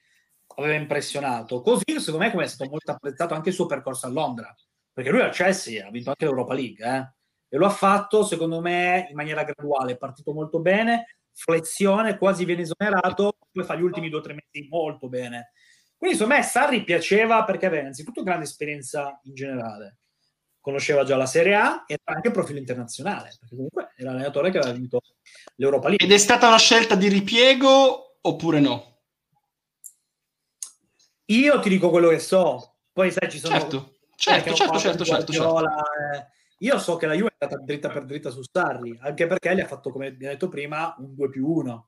aveva impressionato. Così, secondo me, come è stato molto apprezzato anche il suo percorso a Londra, perché lui al Chelsea ha vinto anche l'Europa League, e lo ha fatto, secondo me, in maniera graduale. È partito molto bene, flessione, quasi viene esonerato, poi fa gli ultimi 2 o 3 mesi molto bene. Quindi, secondo me, Sarri piaceva perché aveva innanzitutto grande esperienza in generale, conosceva già la Serie A e anche il profilo internazionale, perché comunque era l'allenatore che aveva vinto l'Europa League. Ed è stata una scelta di ripiego oppure no? Io ti dico quello che so, poi sai ci sono... Certo. Io so che la Juve è andata dritta per dritta su Sarri, anche perché gli ha fatto, come abbiamo detto prima, un 2+1,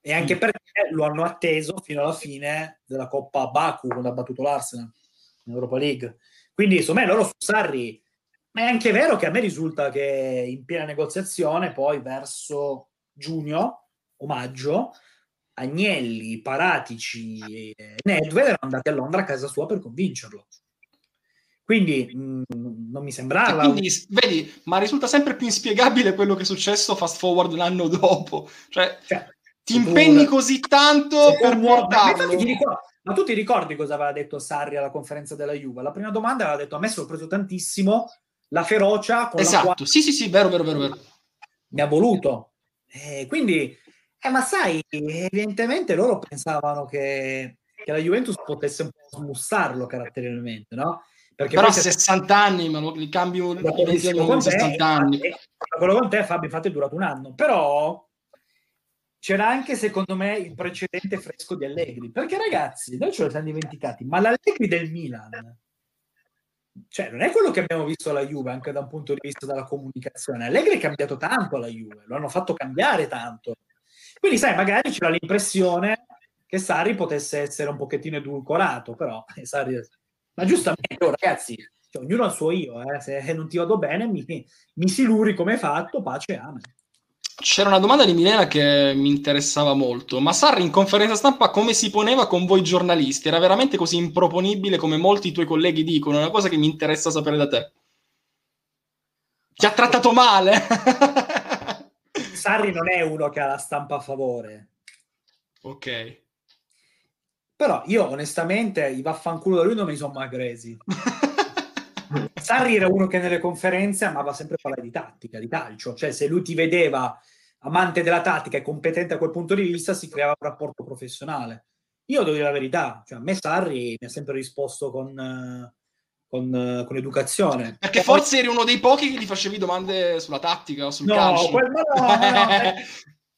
e anche perché lo hanno atteso fino alla fine della Coppa Baku, quando ha battuto l'Arsenal in Europa League. Quindi, insomma, loro su Sarri... Ma è anche vero che a me risulta che in piena negoziazione, poi verso giugno o maggio... Agnelli, Paratici e Nedved erano andati a Londra a casa sua per convincerlo. Quindi non mi sembrava... Quindi, vedi, ma risulta sempre più inspiegabile quello che è successo fast forward l'anno dopo. Cioè ti impegni così tanto per portarlo. Ma tu ti ricordi cosa aveva detto Sarri alla conferenza della Juve? La prima domanda aveva detto: a me sono preso tantissimo, la ferocia con la quale... Sì, vero. Mi ha voluto. Quindi... ma sai, evidentemente loro pensavano che la Juventus potesse un po' smussarlo caratterialmente, no? Perché però 60 anni, ma li cambi un po'. 60 anni. Quello con te, Fabio, infatti è durato un anno. Però c'era anche, secondo me, il precedente fresco di Allegri. Perché, ragazzi, noi ce lo siamo dimenticati, ma l'Allegri del Milan, cioè, non è quello che abbiamo visto alla Juve, anche da un punto di vista della comunicazione. Allegri è cambiato tanto alla Juve, lo hanno fatto cambiare tanto. Quindi, sai, magari c'era l'impressione che Sarri potesse essere un pochettino edulcorato, però Sarri... Ma giustamente, ragazzi, cioè, ognuno ha il suo io, se non ti vado bene mi siluri come hai fatto, pace e amen. C'era una domanda di Milena che mi interessava molto: ma Sarri in conferenza stampa come si poneva con voi giornalisti? Era veramente così improponibile come molti tuoi colleghi dicono? È una cosa che mi interessa sapere da te. Ti ha trattato male? Sarri non è uno che ha la stampa a favore, ok, però io onestamente i vaffanculo da lui non mi sono mai gresi. Sarri era uno che nelle conferenze amava sempre parlare di tattica, di calcio, cioè se lui ti vedeva amante della tattica e competente a quel punto di vista si creava un rapporto professionale. Io devo dire la verità, cioè, a me Sarri mi ha sempre risposto con con l'educazione. Perché forse eri uno dei pochi che gli facevi domande sulla tattica o sul calcio.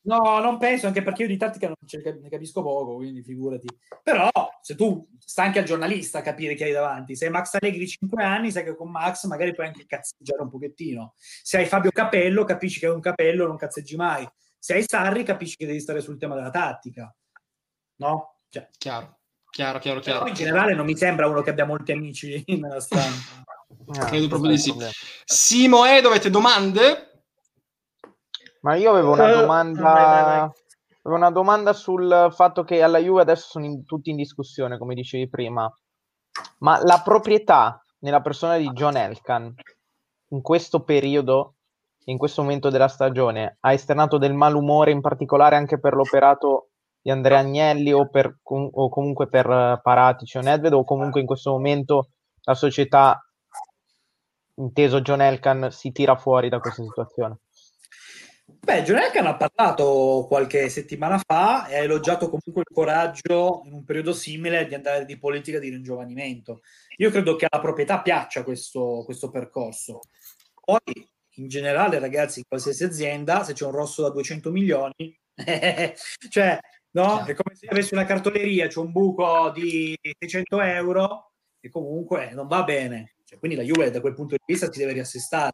No, non penso, anche perché io di tattica ne capisco poco, quindi figurati. Però se tu, sta anche al giornalista capire chi hai davanti. Se hai Max Allegri di 5 anni, sai che con Max magari puoi anche cazzeggiare un pochettino. Se hai Fabio Capello, capisci che è un capello, non cazzeggi mai. Se hai Sarri, capisci che devi stare sul tema della tattica. No? Cioè, chiaro. In generale non mi sembra uno che abbia molti amici nella stampa. Credo proprio di sì. Simo, dovete domande? Ma io avevo una domanda, vai. Avevo una domanda sul fatto che alla Juve adesso sono tutti in discussione, come dicevi prima, ma la proprietà nella persona di John Elkann in questo periodo, in questo momento della stagione, ha esternato del malumore, in particolare anche per l'operato di Andrea Agnelli o comunque per Paratici o Nedved, o comunque in questo momento la società, inteso John Elkann, si tira fuori da questa situazione? Beh, John Elkann ha parlato qualche settimana fa e ha elogiato comunque il coraggio in un periodo simile di andare di politica di ringiovanimento. Io credo che alla proprietà piaccia questo percorso. Poi, in generale, ragazzi, in qualsiasi azienda, se c'è un rosso da 200 milioni, cioè, no? È come se io avessi una cartoleria, c'è un buco di 600 euro e comunque non va bene. Cioè, quindi la Juve da quel punto di vista si deve riassestare.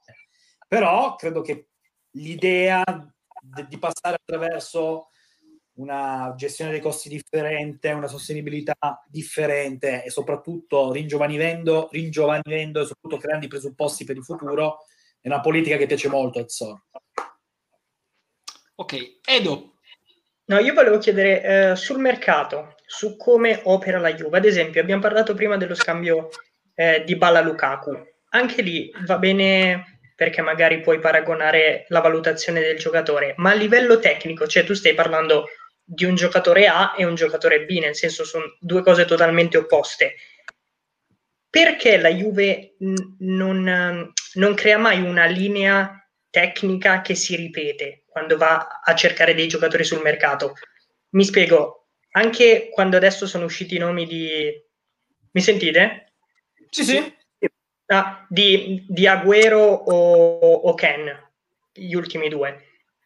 Però credo che l'idea di passare attraverso una gestione dei costi differente, una sostenibilità differente e soprattutto ringiovanendo e soprattutto creando i presupposti per il futuro è una politica che piace molto al Sarri. Ok, Edo. No, io volevo chiedere sul mercato, su come opera la Juve. Ad esempio, abbiamo parlato prima dello scambio di Dybala-Lukaku. Anche lì va bene, perché magari puoi paragonare la valutazione del giocatore, ma a livello tecnico, cioè tu stai parlando di un giocatore A e un giocatore B, nel senso sono due cose totalmente opposte. Perché la Juve non crea mai una linea tecnica che si ripete quando va a cercare dei giocatori sul mercato? Mi spiego, anche quando adesso sono usciti i nomi di... Mi sentite? Sì. Di Agüero o Ken, gli ultimi due,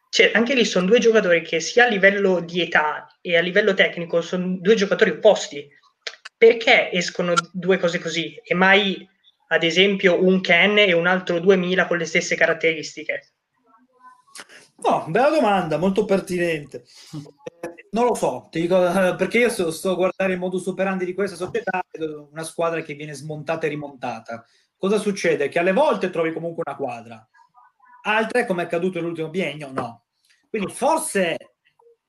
cioè, anche lì sono due giocatori che sia a livello di età e a livello tecnico sono due giocatori opposti. Perché escono due cose così e mai ad esempio un Ken e un altro 2000 con le stesse caratteristiche? No, bella domanda, molto pertinente. Non lo so, ti dico, perché io sto a guardare il modus operandi di questa società, una squadra che viene smontata e rimontata. Cosa succede? Che alle volte trovi comunque una quadra, altre, come è accaduto nell'ultimo biennio, no. Quindi forse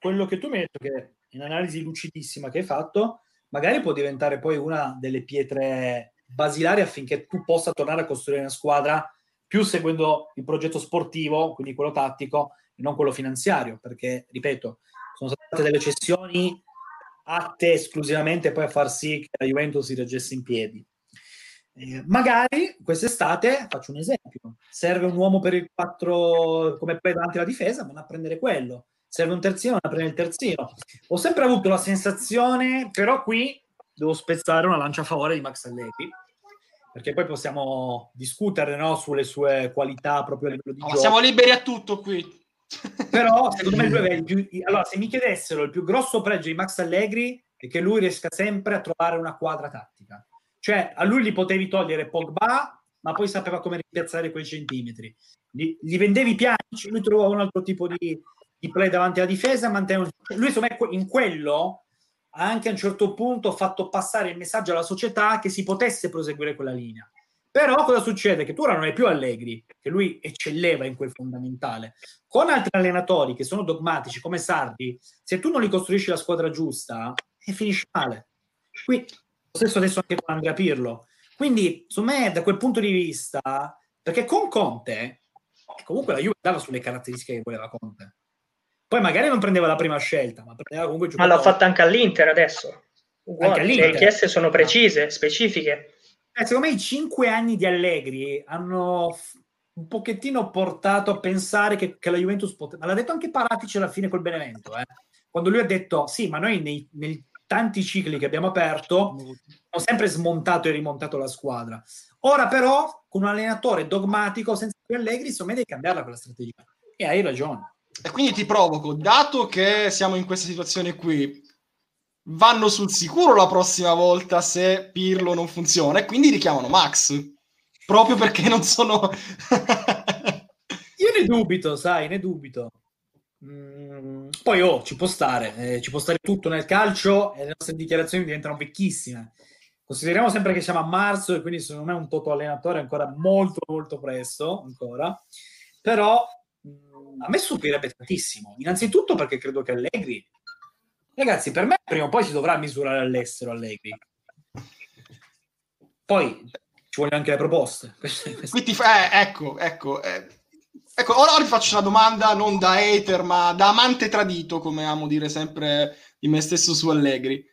quello che tu mi hai detto, che in analisi lucidissima che hai fatto, magari può diventare poi una delle pietre basilari affinché tu possa tornare a costruire una squadra più seguendo il progetto sportivo, quindi quello tattico, e non quello finanziario, perché, ripeto, sono state delle cessioni atte esclusivamente poi a far sì che la Juventus si reggesse in piedi. Magari quest'estate, faccio un esempio, serve un uomo per il 4 come poi davanti alla difesa, vanno a prendere quello, serve un terzino, vanno a prendere il terzino. Ho sempre avuto la sensazione, però qui devo spezzare una lancia a favore di Max Allegri, perché poi possiamo discutere, no, sulle sue qualità proprio a livello di gioco. Siamo liberi a tutto qui. Però secondo me allora, se mi chiedessero, il più grosso pregio di Max Allegri è che lui riesca sempre a trovare una quadra tattica. Cioè, a lui gli potevi togliere Pogba, ma poi sapeva come rimpiazzare quei centimetri. Gli vendevi Pjanic, lui trovava un altro tipo di play davanti alla difesa. Lui, insomma, in quello ha anche a un certo punto fatto passare il messaggio alla società che si potesse proseguire quella linea. Però cosa succede? Che tu ora non hai più Allegri, che lui eccelleva in quel fondamentale. Con altri allenatori che sono dogmatici, come Sarri, se tu non li costruisci la squadra giusta, finisci male. Quindi, lo stesso adesso anche con Andrea Pirlo. Quindi, insomma, da quel punto di vista, perché con Conte, comunque la Juve dava sulle caratteristiche che voleva Conte. Poi magari non prendeva la prima scelta, ma prendeva comunque il giocatore. Ma l'ha fatta anche all'Inter adesso. Anche all'Inter. Le richieste sono precise, specifiche. Secondo me i 5 anni di Allegri hanno un pochettino portato a pensare che la Juventus poteva... Ma l'ha detto anche Paratici alla fine col Benevento, quando lui ha detto, sì, ma noi nei tanti cicli che abbiamo aperto, hanno sempre smontato e rimontato la squadra. Ora però, con un allenatore dogmatico, senza più Allegri, insomma devi cambiarla quella strategia. E hai ragione. E quindi ti provoco, dato che siamo in questa situazione qui, vanno sul sicuro la prossima volta se Pirlo non funziona, e quindi richiamano Max, proprio perché non sono... Io ne dubito, sai, ne dubito. Poi ci può stare tutto nel calcio, e le nostre dichiarazioni diventano vecchissime. Consideriamo sempre che siamo a marzo, e quindi secondo me un allenatore è ancora molto molto presto ancora, però a me stupirebbe tantissimo, innanzitutto perché credo che Allegri, ragazzi, per me prima o poi si dovrà misurare all'estero Allegri, poi ci vogliono anche le proposte. Qui ti fa, Ecco, ora vi faccio una domanda non da hater, ma da amante tradito, come amo dire sempre di me stesso su Allegri.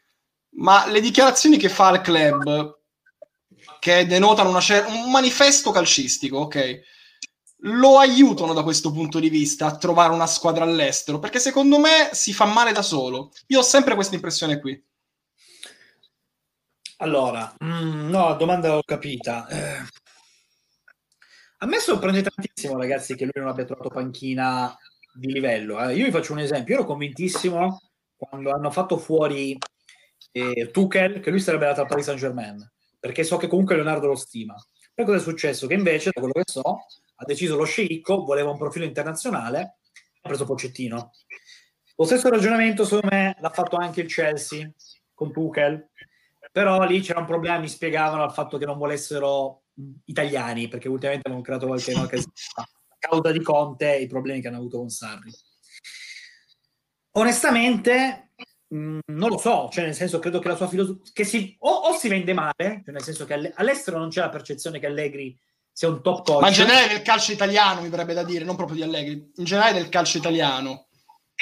Ma le dichiarazioni che fa il club, che denotano un manifesto calcistico, ok, lo aiutano da questo punto di vista a trovare una squadra all'estero? Perché secondo me si fa male da solo. Io ho sempre questa impressione qui. Allora, no, domanda l'ho capita. A me sorprende tantissimo, ragazzi, che lui non abbia trovato panchina di livello. Io vi faccio un esempio. Io ero convintissimo quando hanno fatto fuori Tuchel che lui sarebbe andato al Paris Saint-Germain, perché so che comunque Leonardo lo stima. Poi cosa è successo? Che invece, da quello che so, ha deciso lo sceicco, voleva un profilo internazionale, ha preso Pochettino. Lo stesso ragionamento, secondo me, l'ha fatto anche il Chelsea con Tuchel. Però lì c'era un problema, mi spiegavano, al fatto che non volessero... italiani, perché ultimamente avevano creato qualche occasione a causa di Conte e i problemi che hanno avuto con Sarri. Onestamente non lo so, cioè nel senso credo che la sua filosofia, che o si vende male, cioè nel senso che all'estero non c'è la percezione che Allegri sia un top coach, ma in generale del calcio italiano, mi verrebbe da dire, non proprio di Allegri, in generale del calcio italiano,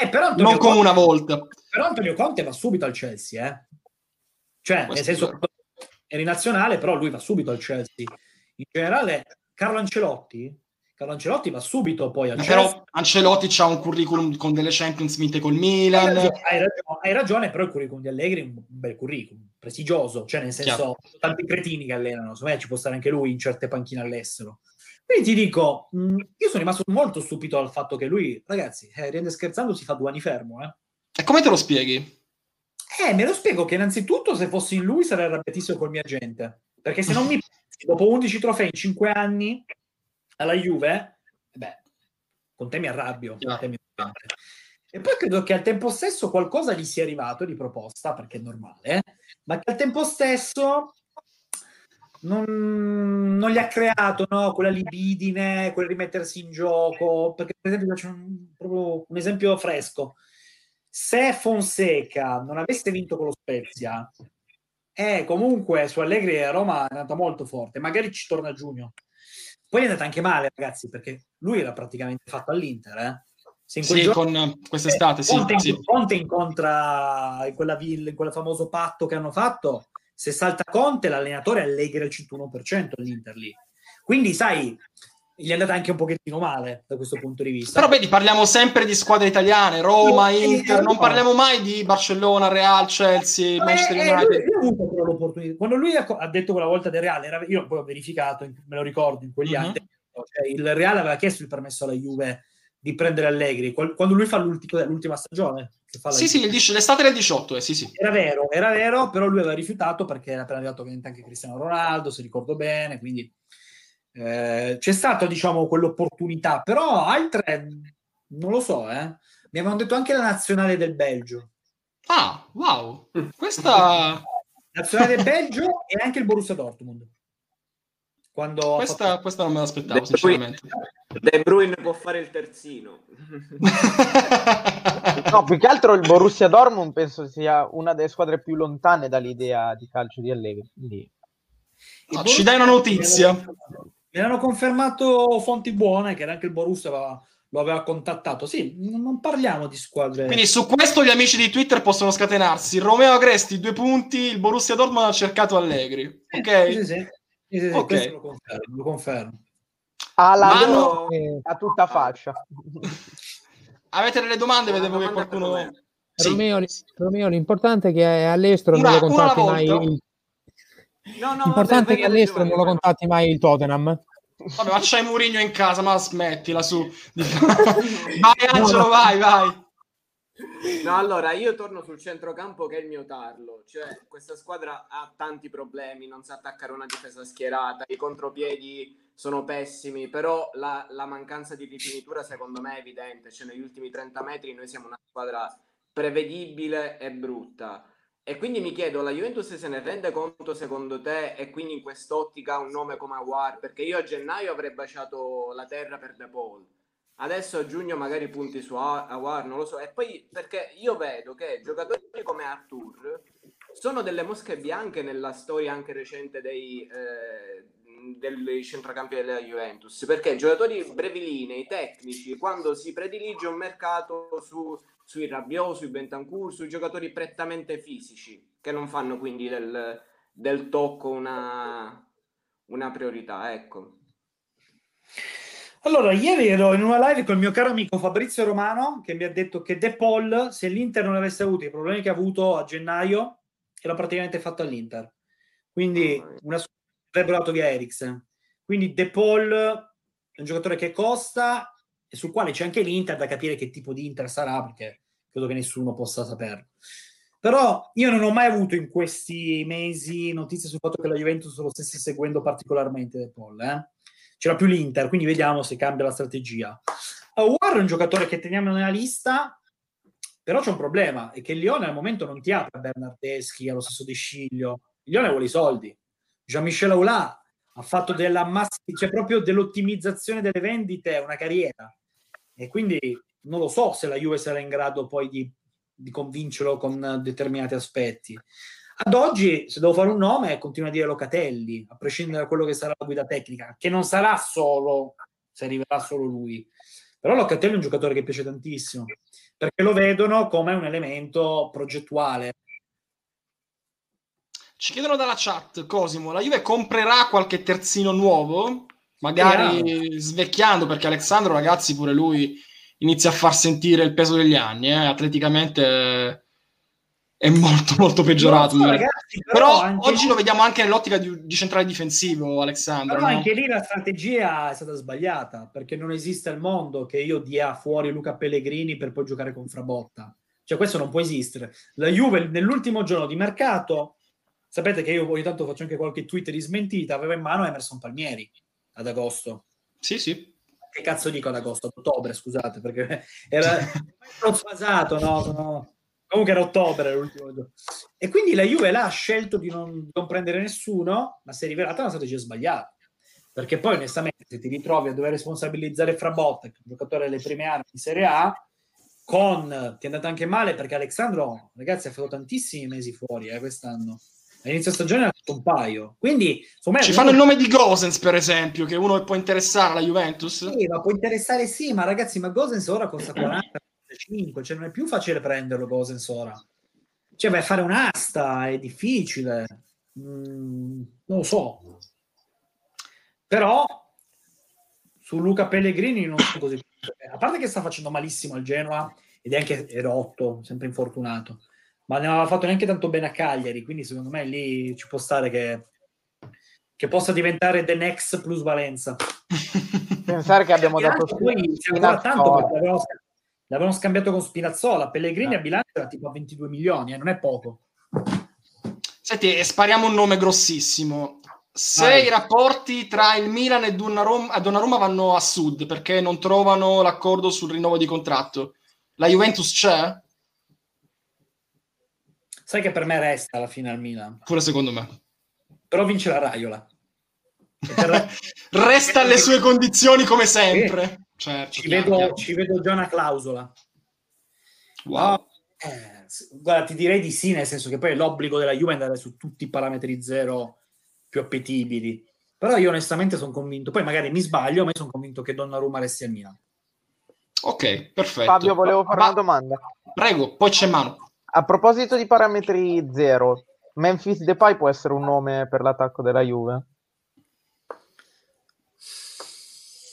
però Antonio non Conte, come una volta, però Antonio Conte va subito al Chelsea, cioè questo nel senso era in nazionale, però lui va subito al Chelsea. In generale, Carlo Ancelotti va subito poi al Chelsea. Però Ancelotti c'ha un curriculum con delle Champions vinte col Milan. Hai ragione, però il curriculum di Allegri è un bel curriculum, prestigioso, cioè nel senso, chiaro, tanti cretini che allenano, secondo me ci può stare anche lui in certe panchine all'estero. Quindi ti dico, io sono rimasto molto stupito al fatto che lui, ragazzi, rende scherzando, si fa 2 anni fermo. E come te lo spieghi? Me lo spiego che innanzitutto se fossi in lui sarei arrabbiatissimo col mio agente, perché se non mi dopo 11 trofei in 5 anni alla Juve, con te mi arrabbio. E poi credo che al tempo stesso qualcosa gli sia arrivato di proposta, perché è normale, ma che al tempo stesso non gli ha creato, no? Quella libidine, quel rimettersi in gioco, perché per esempio faccio proprio un esempio fresco. Se Fonseca non avesse vinto con lo Spezia, comunque su Allegri a Roma è andata molto forte, magari ci torna a giugno. Poi è andata anche male, ragazzi, perché lui era praticamente fatto all'Inter. Con quest'estate, Conte incontra in quel famoso patto che hanno fatto, se salta Conte l'allenatore Allegri al 51% all'Inter lì. Quindi sai, gli è andata anche un pochettino male da questo punto di vista. Però vedi, parliamo sempre di squadre italiane, Roma, Inter, non parliamo mai di Barcellona, Real, Chelsea, Manchester United. Io ho avuto però l'opportunità, quando lui ha detto quella volta del Real, io poi ho verificato, me lo ricordo, in quegli anni, cioè, il Real aveva chiesto il permesso alla Juve di prendere Allegri, quando lui fa l'ultima stagione. Che fa l'estate del 18, sì. Era vero, però lui aveva rifiutato perché era appena arrivato ovviamente anche Cristiano Ronaldo, se ricordo bene, quindi... c'è stato, diciamo, quell'opportunità, però altre non lo so, mi avevano detto anche la nazionale del Belgio. Wow, questa nazionale del Belgio e anche il Borussia Dortmund. Quando questa non me l'aspettavo, sinceramente. De Bruyne può fare il terzino. No, più che altro il Borussia Dortmund penso sia una delle squadre più lontane dall'idea di calcio di Allegri. Quindi... ci dai una notizia? Mi hanno confermato fonti buone che anche il Borussia lo aveva contattato. Sì, non parliamo di squadre. Quindi su questo gli amici di Twitter possono scatenarsi. Romeo Agresti, 2 punti, il Borussia Dortmund ha cercato Allegri. Ok? Sì, okay. Questo lo confermo. A tutta faccia. Avete delle domande? Vedevo che qualcuno... Sì. Romeo, l'importante è che all'estero non lo contatti mai l'importante è che all'estero non lo contatti mai il Tottenham. Vabbè, ma c'hai Mourinho in casa, ma smettila su. Vai Angelo, vai. No, allora io torno sul centrocampo che è il mio tarlo, cioè questa squadra ha tanti problemi, non sa attaccare una difesa schierata, i contropiedi sono pessimi, però la mancanza di rifinitura secondo me è evidente, cioè negli ultimi 30 metri noi siamo una squadra prevedibile e brutta, e quindi mi chiedo, la Juventus se ne rende conto secondo te, e quindi in quest'ottica un nome come Aguar, perché io a gennaio avrei baciato la terra per De Paul. Adesso a giugno magari punti su Aguar, non lo so. E poi perché io vedo che giocatori come Arthur sono delle mosche bianche nella storia anche recente dei centrocampi della Juventus, perché giocatori brevilinei, tecnici, quando si predilige un mercato sui Rabiot, sui Bentancur, sui giocatori prettamente fisici, che non fanno quindi del tocco una priorità, ecco. Allora, ieri ero in una live con il mio caro amico Fabrizio Romano, che mi ha detto che De Paul, se l'Inter non avesse avuto i problemi che ha avuto a gennaio, era praticamente fatto all'Inter. Quindi una squadra avrebbero dato via Eriksen. Quindi De Paul è un giocatore che costa e sul quale c'è anche l'Inter, da capire che tipo di Inter sarà, perché credo che nessuno possa saperlo. Però io non ho mai avuto in questi mesi notizie sul fatto che la Juventus lo stesse seguendo particolarmente De Paul, C'era più l'Inter, quindi vediamo se cambia la strategia. Aguar è un giocatore che teniamo nella lista, però c'è un problema, è che il Lione al momento non ti apre a Bernardeschi, allo stesso De Sciglio. Il Lione vuole i soldi. Jean-Michel Aulas ha fatto cioè proprio dell'ottimizzazione delle vendite una carriera, e quindi non lo so se la Juve sarà in grado poi di convincerlo con determinati aspetti. Ad oggi, se devo fare un nome, continuo a dire Locatelli, a prescindere da quello che sarà la guida tecnica, che non sarà solo, se arriverà solo lui. Però Locatelli è un giocatore che piace tantissimo, perché lo vedono come un elemento progettuale. Ci chiedono dalla chat, Cosimo, la Juve comprerà qualche terzino nuovo? Magari svecchiando, perché Alex Sandro, ragazzi, pure lui inizia a far sentire il peso degli anni, atleticamente... è molto molto peggiorato, ragazzi, però oggi lo vediamo anche nell'ottica di centrale difensivo, Alessandro. Però anche lì la strategia è stata sbagliata, perché non esiste al mondo che io dia fuori Luca Pellegrini per poi giocare con Frabotta, cioè questo non può esistere. La Juve nell'ultimo giorno di mercato, sapete che io ogni tanto faccio anche qualche tweet di smentita, aveva in mano Emerson Palmieri ad agosto. Sì. Che cazzo dico ad agosto? Ad ottobre, scusate, perché era sfasato, no? Comunque era ottobre l'ultimo giorno. E quindi la Juve l'ha scelto di non prendere nessuno, ma si è rivelata una strategia sbagliata. Perché poi, onestamente, se ti ritrovi a dover responsabilizzare Frabotta, che è un giocatore delle prime armi di Serie A, ti è andata anche male, perché Alex Sandro, ragazzi, ha fatto tantissimi mesi fuori quest'anno. All'inizio stagione ha fatto un paio. Quindi, ci fanno il nome di Gosens, per esempio, che è uno che può interessare la Juventus. Sì, ma può interessare, sì, ma ragazzi, ma Gosens ora costa 40. 5, cioè non è più facile prenderlo Gosens ora, cioè vai a fare un'asta, è difficile, non lo so, però su Luca Pellegrini non so così, a parte che sta facendo malissimo al Genoa ed è anche rotto, sempre infortunato, ma non aveva fatto neanche tanto bene a Cagliari, quindi secondo me lì ci può stare che possa diventare the next plusvalenza. Pensare che abbiamo dato l'avevano scambiato con Spinazzola. Pellegrini a bilancio era tipo a 22 milioni, non è poco. Senti, spariamo un nome grossissimo. I rapporti tra il Milan e Donnarumma vanno a sud, perché non trovano l'accordo sul rinnovo di contratto, la Juventus c'è? Sai che per me resta alla fine al Milan. Pure secondo me. Però vince la Raiola. Resta alle sue condizioni come sempre. Certo, ci vedo già una clausola. Wow. Guarda, ti direi di sì, nel senso che poi è l'obbligo della Juve andare su tutti i parametri zero più appetibili, però io onestamente sono convinto, poi magari mi sbaglio, ma io sono convinto che Donnarumma resti al Milan. Ok, perfetto. Fabio, volevo fare una domanda. Prego, poi c'è Manu. A proposito di parametri zero, Memphis Depay può essere un nome per l'attacco della Juve?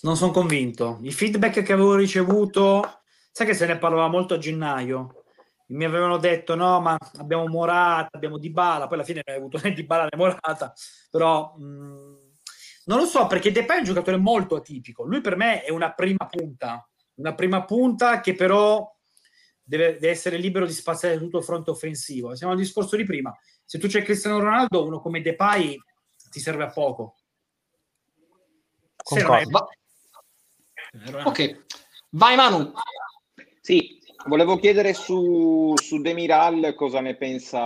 Non sono convinto. Il feedback che avevo ricevuto, sai che se ne parlava molto a gennaio, mi avevano detto no, ma abbiamo Morata, abbiamo Dybala, poi alla fine non hai avuto né Dybala né Morata, però non lo so, perché Depay è un giocatore molto atipico, lui per me è una prima punta che però deve essere libero di spaziare tutto il fronte offensivo. Siamo al discorso di prima, se tu c'è Cristiano Ronaldo, uno come Depay ti serve a poco. Ok, vai Manu. Sì, volevo chiedere su Demiral cosa ne pensa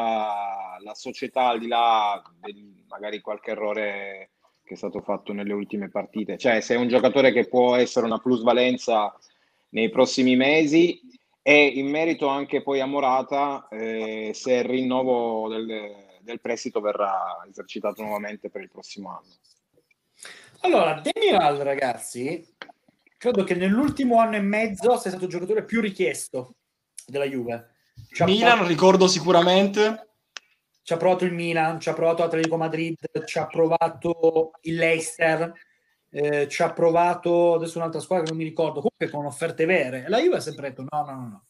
la società, al di là di magari qualche errore che è stato fatto nelle ultime partite, cioè se è un giocatore che può essere una plusvalenza nei prossimi mesi, e in merito anche poi a Morata, se il rinnovo del prestito verrà esercitato nuovamente per il prossimo anno. Allora, Demiral, ragazzi, credo che nell'ultimo anno e mezzo sia stato il giocatore più richiesto della Juve. Milan, ricordo sicuramente. Ci ha provato il Milan, ci ha provato l'Atletico Madrid, ci ha provato il Leicester, ci ha provato adesso un'altra squadra che non mi ricordo, comunque con offerte vere. La Juve ha sempre detto no.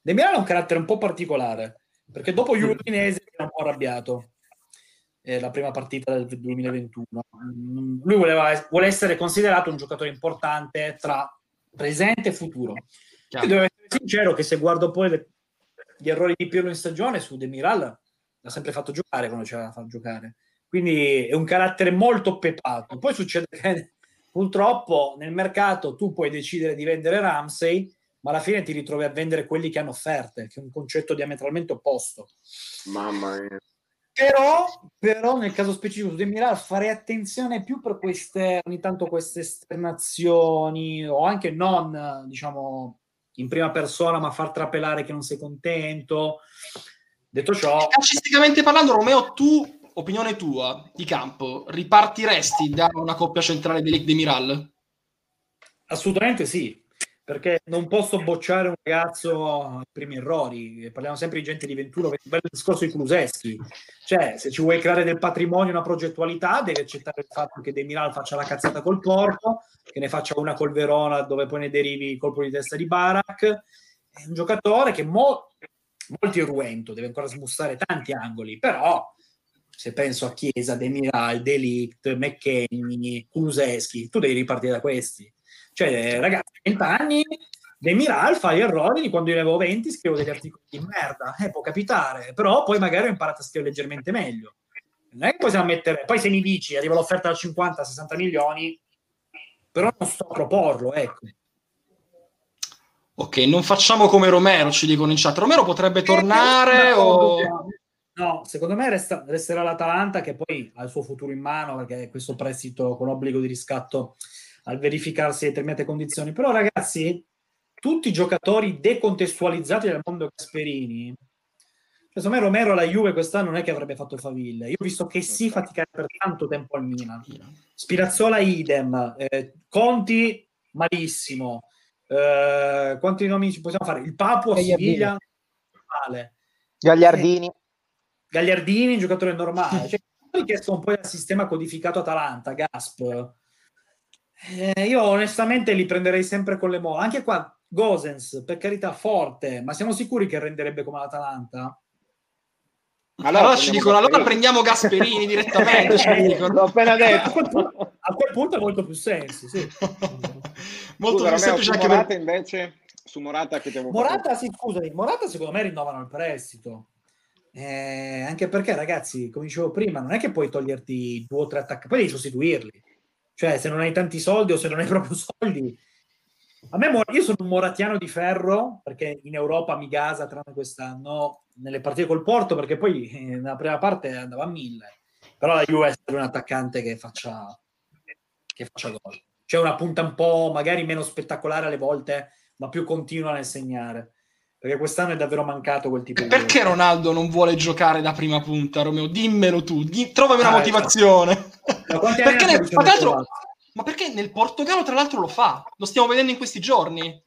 Demiral ha un carattere un po' particolare, perché dopo Juve Udinese era un po' arrabbiato. La prima partita del 2021 lui vuole essere considerato un giocatore importante tra presente e futuro. Io devo essere sincero che se guardo poi gli errori di Pirlo in stagione, su Demiral l'ha sempre fatto giocare quando c'era da far giocare, quindi è un carattere molto pepato. Poi succede che purtroppo nel mercato tu puoi decidere di vendere Ramsey, ma alla fine ti ritrovi a vendere quelli che hanno offerte, che è un concetto diametralmente opposto. Mamma mia. Però nel caso specifico di Demiral fare attenzione più per ogni tanto queste esternazioni, o anche non, diciamo, in prima persona, ma far trapelare che non sei contento. Detto ciò, calcisticamente parlando, Romeo, opinione tua di campo, ripartiresti da una coppia centrale di Demiral? Assolutamente sì, perché non posso bocciare un ragazzo ai primi errori. Parliamo sempre di gente di 21, per il discorso di Kulusevski, cioè se ci vuoi creare del patrimonio, una progettualità, devi accettare il fatto che Demiral faccia la cazzata col Porto, che ne faccia una col Verona dove poi ne derivi il colpo di testa di Barak. È un giocatore che molto irruento, deve ancora smussare tanti angoli, però se penso a Chiesa, Demiral, De Ligt, McKennie, Kulusevski, tu devi ripartire da questi. Cioè, ragazzi, 20 anni, Demiral fa gli errori di quando io ne avevo 20, scrivo degli articoli di merda, può capitare, però poi magari ho imparato a scrivere leggermente meglio. Non è che possiamo mettere, poi se mi dici arriva l'offerta da 50 a 60 milioni, però non sto a proporlo, ecco. Ok, non facciamo come Romero, ci dicono in chat. Romero potrebbe tornare o... No, secondo me resterà l'Atalanta, che poi ha il suo futuro in mano, perché questo prestito con obbligo di riscatto al verificarsi determinate condizioni. Però ragazzi, tutti i giocatori decontestualizzati dal mondo Gasperini, cioè, secondo me Romero alla Juve quest'anno non è che avrebbe fatto faville. Io ho visto che si faticare per tanto tempo al Milan, Spirazzola idem, Conti malissimo, quanti nomi ci possiamo fare, il Papu a Siviglia male, Gagliardini, giocatore normale, cioè richiesto un po' dal sistema codificato Atalanta, Gasp. Io onestamente li prenderei sempre con le molle. Anche qua Gosens, per carità, forte, ma siamo sicuri che renderebbe come l'Atalanta? Allora ci dicono, Gasperini. Allora prendiamo Gasperini direttamente. L'ho appena detto. A quel punto ha molto più senso, sì. Molto più semplice. Anche Morata, per... invece, su Morata che devo... Morata secondo me rinnovano il prestito. Anche perché, ragazzi, come dicevo prima, non è che puoi toglierti 2 o 3 attaccanti, poi devi sostituirli. Cioè, se non hai tanti soldi o se non hai proprio soldi. Io sono un moratiano di ferro, perché in Europa mi gasa, tranne quest'anno, nelle partite col Porto, perché poi nella prima parte andava a 1000. Però la Juve è un attaccante che faccia gol. C'è una punta un po' magari meno spettacolare alle volte, ma più continua nel segnare. Perché quest'anno è davvero mancato quel tipo di... Perché Ronaldo non vuole giocare da prima punta, Romeo? Dimmelo tu, trovami una motivazione. No. Perché nel Portogallo tra l'altro lo fa? Lo stiamo vedendo in questi giorni.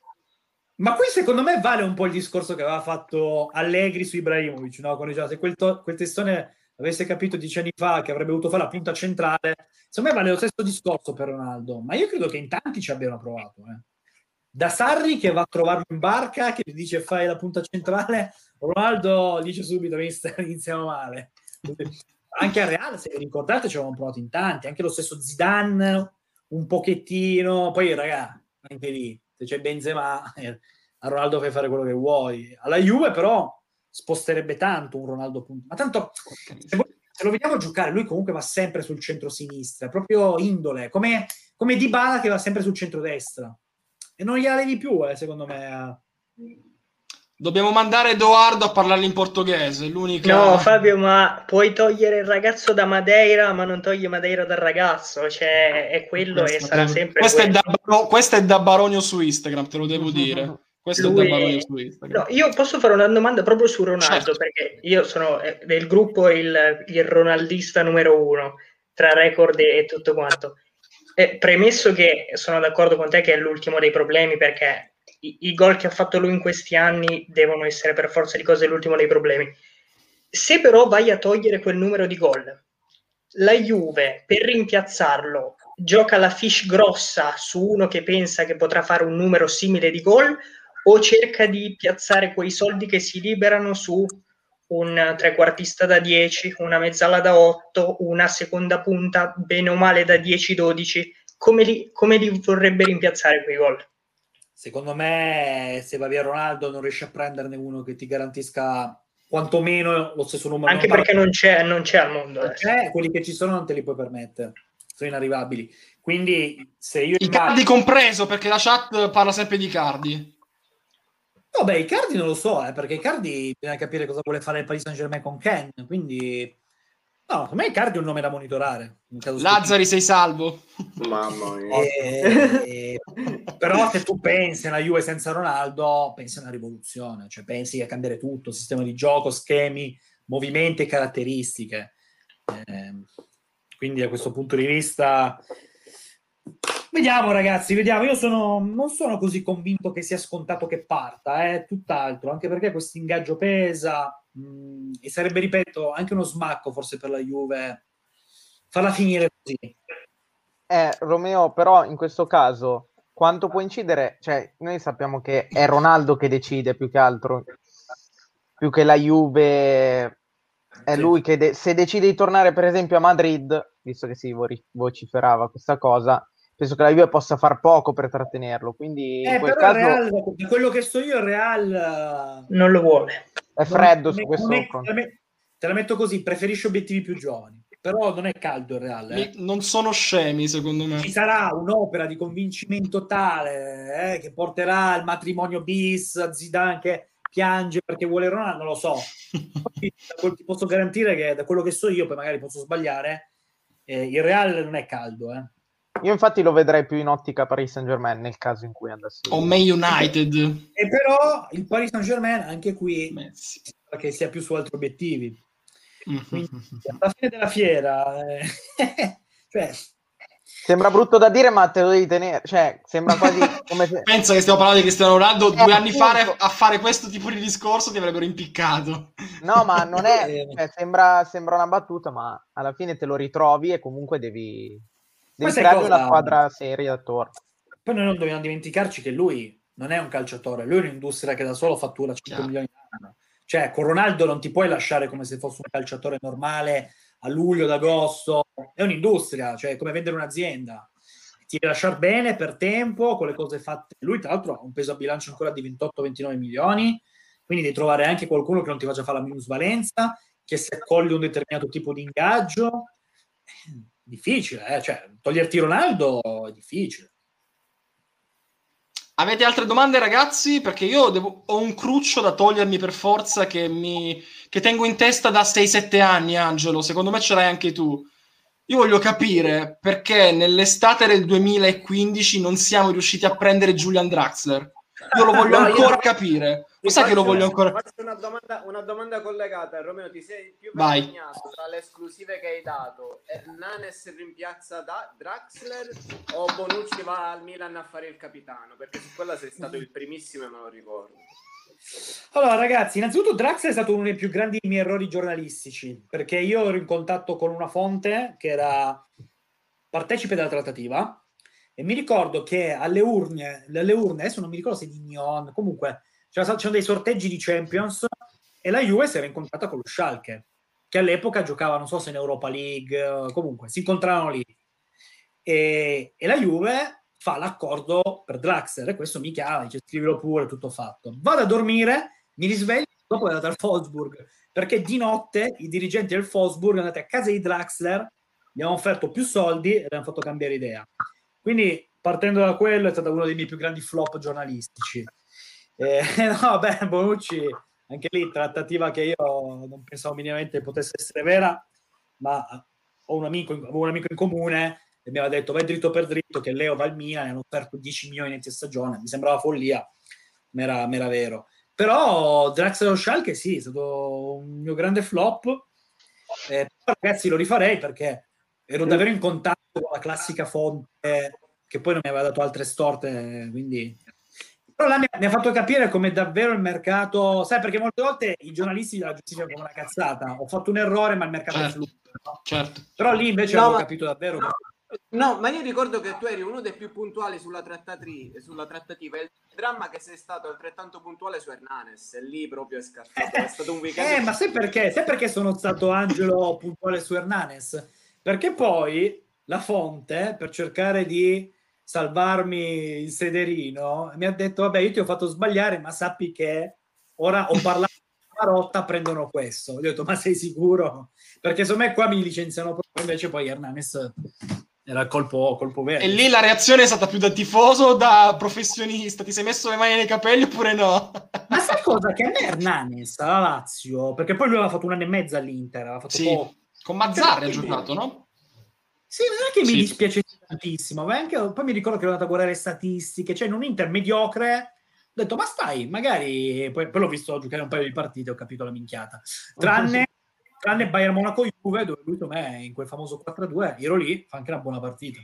Ma qui secondo me vale un po' il discorso che aveva fatto Allegri su Ibrahimovic, no? Quando diceva, se quel testone avesse capito 10 anni fa che avrebbe voluto fare la punta centrale, secondo me vale lo stesso discorso per Ronaldo. Ma io credo che in tanti ci abbiano provato, da Sarri che va a trovarlo in barca, che gli dice fai la punta centrale, Ronaldo dice subito iniziamo male. Anche al Real, se vi ricordate, ci avevamo provato in tanti, anche lo stesso Zidane un pochettino, poi ragà, anche lì, se c'è Benzema, a Ronaldo fai fare quello che vuoi. Alla Juve però sposterebbe tanto un Ronaldo punto, ma tanto se lo vediamo giocare, lui comunque va sempre sul centro-sinistra, proprio indole, come Dybala che va sempre sul centro-destra, e non gliela levi più, secondo me. Dobbiamo mandare Edoardo a parlare in portoghese, l'unica... No, Fabio, ma puoi togliere il ragazzo da Madeira, ma non togli Madeira dal ragazzo, cioè è quello questo, e sarà sempre quello. Questo è da Baronio su Instagram, te lo devo dire. Questo lui... è da Baronio su Instagram. No, io posso fare una domanda proprio su Ronaldo, certo, perché io sono del gruppo il ronaldista numero uno, tra record e tutto quanto. Premesso che sono d'accordo con te che è l'ultimo dei problemi, perché... I gol che ha fatto lui in questi anni devono essere per forza di cose l'ultimo dei problemi. Se però vai a togliere quel numero di gol, la Juve per rimpiazzarlo gioca la fish grossa su uno che pensa che potrà fare un numero simile di gol, o cerca di piazzare quei soldi che si liberano su un trequartista da 10, una mezzala da 8, una seconda punta bene o male da 10-12, come li vorrebbe rimpiazzare quei gol? Secondo me, se va via Ronaldo, non riesce a prenderne uno che ti garantisca quantomeno lo stesso numero. Anche perché non c'è al mondo. Quelli che ci sono non te li puoi permettere. Sono inarrivabili. Quindi, se io... Icardi compreso, perché la chat parla sempre di Icardi. No, beh, Icardi non lo so, perché Icardi bisogna capire cosa vuole fare il Paris Saint-Germain con Ken. Quindi... No, per me Icardi è un nome da monitorare. Lazzari, sei salvo. Mamma mia. Però se tu pensi alla Juve senza Ronaldo, pensi a una rivoluzione, cioè pensi a cambiare tutto, sistema di gioco, schemi, movimenti e caratteristiche. Quindi a questo punto di vista... Vediamo ragazzi, vediamo. Io non sono così convinto che sia scontato che parta, tutt'altro, anche perché questo ingaggio pesa... E sarebbe, ripeto, anche uno smacco forse per la Juve farla finire così. Romeo, però in questo caso quanto può incidere? Cioè, noi sappiamo che è Ronaldo che decide più che altro, più che la Juve, è lui che se decide di tornare per esempio a Madrid, visto che si vociferava questa cosa, penso che la Juve possa far poco per trattenerlo, quindi in quel caso... Real, da quello che so io, il Real non lo vuole, è freddo su questo. Te la metto così, preferisce obiettivi più giovani, però non è caldo il Real. Non sono scemi, secondo me. Ci sarà un'opera di convincimento tale che porterà al matrimonio bis, Zidane che piange perché vuole Ronaldo, non lo so. Ti posso garantire che da quello che so io, poi magari posso sbagliare, il Real non è caldo, Io infatti lo vedrei più in ottica Paris Saint-Germain nel caso in cui andasse o Man United. E però il Paris Saint-Germain anche qui sembra che sia più su altri obiettivi. Quindi, alla fine della fiera cioè... Sembra brutto da dire, ma te lo devi tenere, cioè sembra quasi come se... Pensa che stiamo parlando di Cristiano Ronaldo 2 anni fa a fare questo tipo di discorso ti avrebbero impiccato. No, ma non è cioè, sembra una battuta, ma alla fine te lo ritrovi e comunque devi creare una squadra seria attorno. Poi noi non dobbiamo dimenticarci che lui non è un calciatore, lui è un'industria che da solo fattura 5 milioni all'anno. Cioè, con Ronaldo non ti puoi lasciare come se fosse un calciatore normale a luglio, ad agosto. È un'industria, cioè è come vendere un'azienda. Ti devi lasciar bene per tempo, con le cose fatte. Lui, tra l'altro, ha un peso a bilancio ancora di 28-29 milioni, quindi devi trovare anche qualcuno che non ti faccia fare la minusvalenza, che si accoglie un determinato tipo di ingaggio. Difficile, cioè toglierti Ronaldo è difficile. Avete altre domande, ragazzi? Perché io ho un cruccio da togliermi per forza che tengo in testa da 6-7 anni, Angelo. Secondo me ce l'hai anche tu. Io voglio capire perché nell'estate del 2015 non siamo riusciti a prendere Julian Draxler. Io lo voglio ancora capire. Lo sai che lo voglio ancora... Faccio una domanda collegata. Romeo, ti sei più vergognato tra le esclusive che hai dato? Hernanes rimpiazza da Draxler o Bonucci va al Milan a fare il capitano? Perché su quella sei stato il primissimo e me lo ricordo. Allora ragazzi, innanzitutto Draxler è stato uno dei più grandi miei errori giornalistici, perché io ero in contatto con una fonte che era partecipe della trattativa E mi ricordo che alle urne, adesso non mi ricordo se di Nyon, comunque c'erano dei sorteggi di Champions e la Juve si era incontrata con lo Schalke, che all'epoca giocava, non so se in Europa League, comunque si incontrarono lì. E la Juve fa l'accordo per Draxler, e questo mi chiama, dice scrivilo pure, tutto fatto. Vado a dormire, mi risveglio, dopo è andata al Wolfsburg, perché di notte i dirigenti del Wolfsburg andati a casa di Draxler, gli hanno offerto più soldi e gli hanno fatto cambiare idea. Quindi, partendo da quello, è stato uno dei miei più grandi flop giornalistici. Bonucci, anche lì, trattativa che io non pensavo minimamente potesse essere vera, ma avevo un amico in comune e mi aveva detto vai dritto per dritto che Leo va al Milan, hanno offerto 10 milioni in stagione, mi sembrava follia, ma era vero. Però Draxler Schalke sì, è stato un mio grande flop, ragazzi lo rifarei perché ero davvero in contatto con la classica fonte che poi non mi aveva dato altre storte, quindi... Però là mi ha fatto capire come davvero il mercato, sai, perché molte volte i giornalisti la giustificano come una cazzata, ho fatto un errore ma il mercato è fluido, no? Certo. Però lì invece avevo capito davvero che... No, ma io ricordo che tu eri uno dei più puntuali sulla trattativa. Il dramma che sei stato altrettanto puntuale su Hernanes, e lì proprio è scattato. È stato un weekend. Ma sai perché? Sai perché sono stato Angelo puntuale su Hernanes? Perché poi la fonte, per cercare di salvarmi il sederino, mi ha detto: vabbè, io ti ho fatto sbagliare, ma sappi che ora ho parlato con Marotta, prendono questo. Ho detto: ma sei sicuro? Perché secondo me qua mi licenziano proprio, invece poi Hernanes. Era colpo vero. E lì la reazione è stata più da tifoso o da professionista? Ti sei messo le mani nei capelli oppure no? Ma sai cosa? Che a me Hernanes, alla Lazio, perché poi lui aveva fatto un anno e mezzo all'Inter, aveva fatto poco. Con Mazzarri ha giocato, no? Sì, ma non è che mi dispiace tantissimo, ma anche poi mi ricordo che ero andato a guardare statistiche, cioè in un Inter mediocre ho detto, ma stai, magari... Poi l'ho visto giocare un paio di partite, ho capito la minchiata. Tranne Bayern Monaco Juve, dove lui in quel famoso 4-2 ero lì, fa anche una buona partita.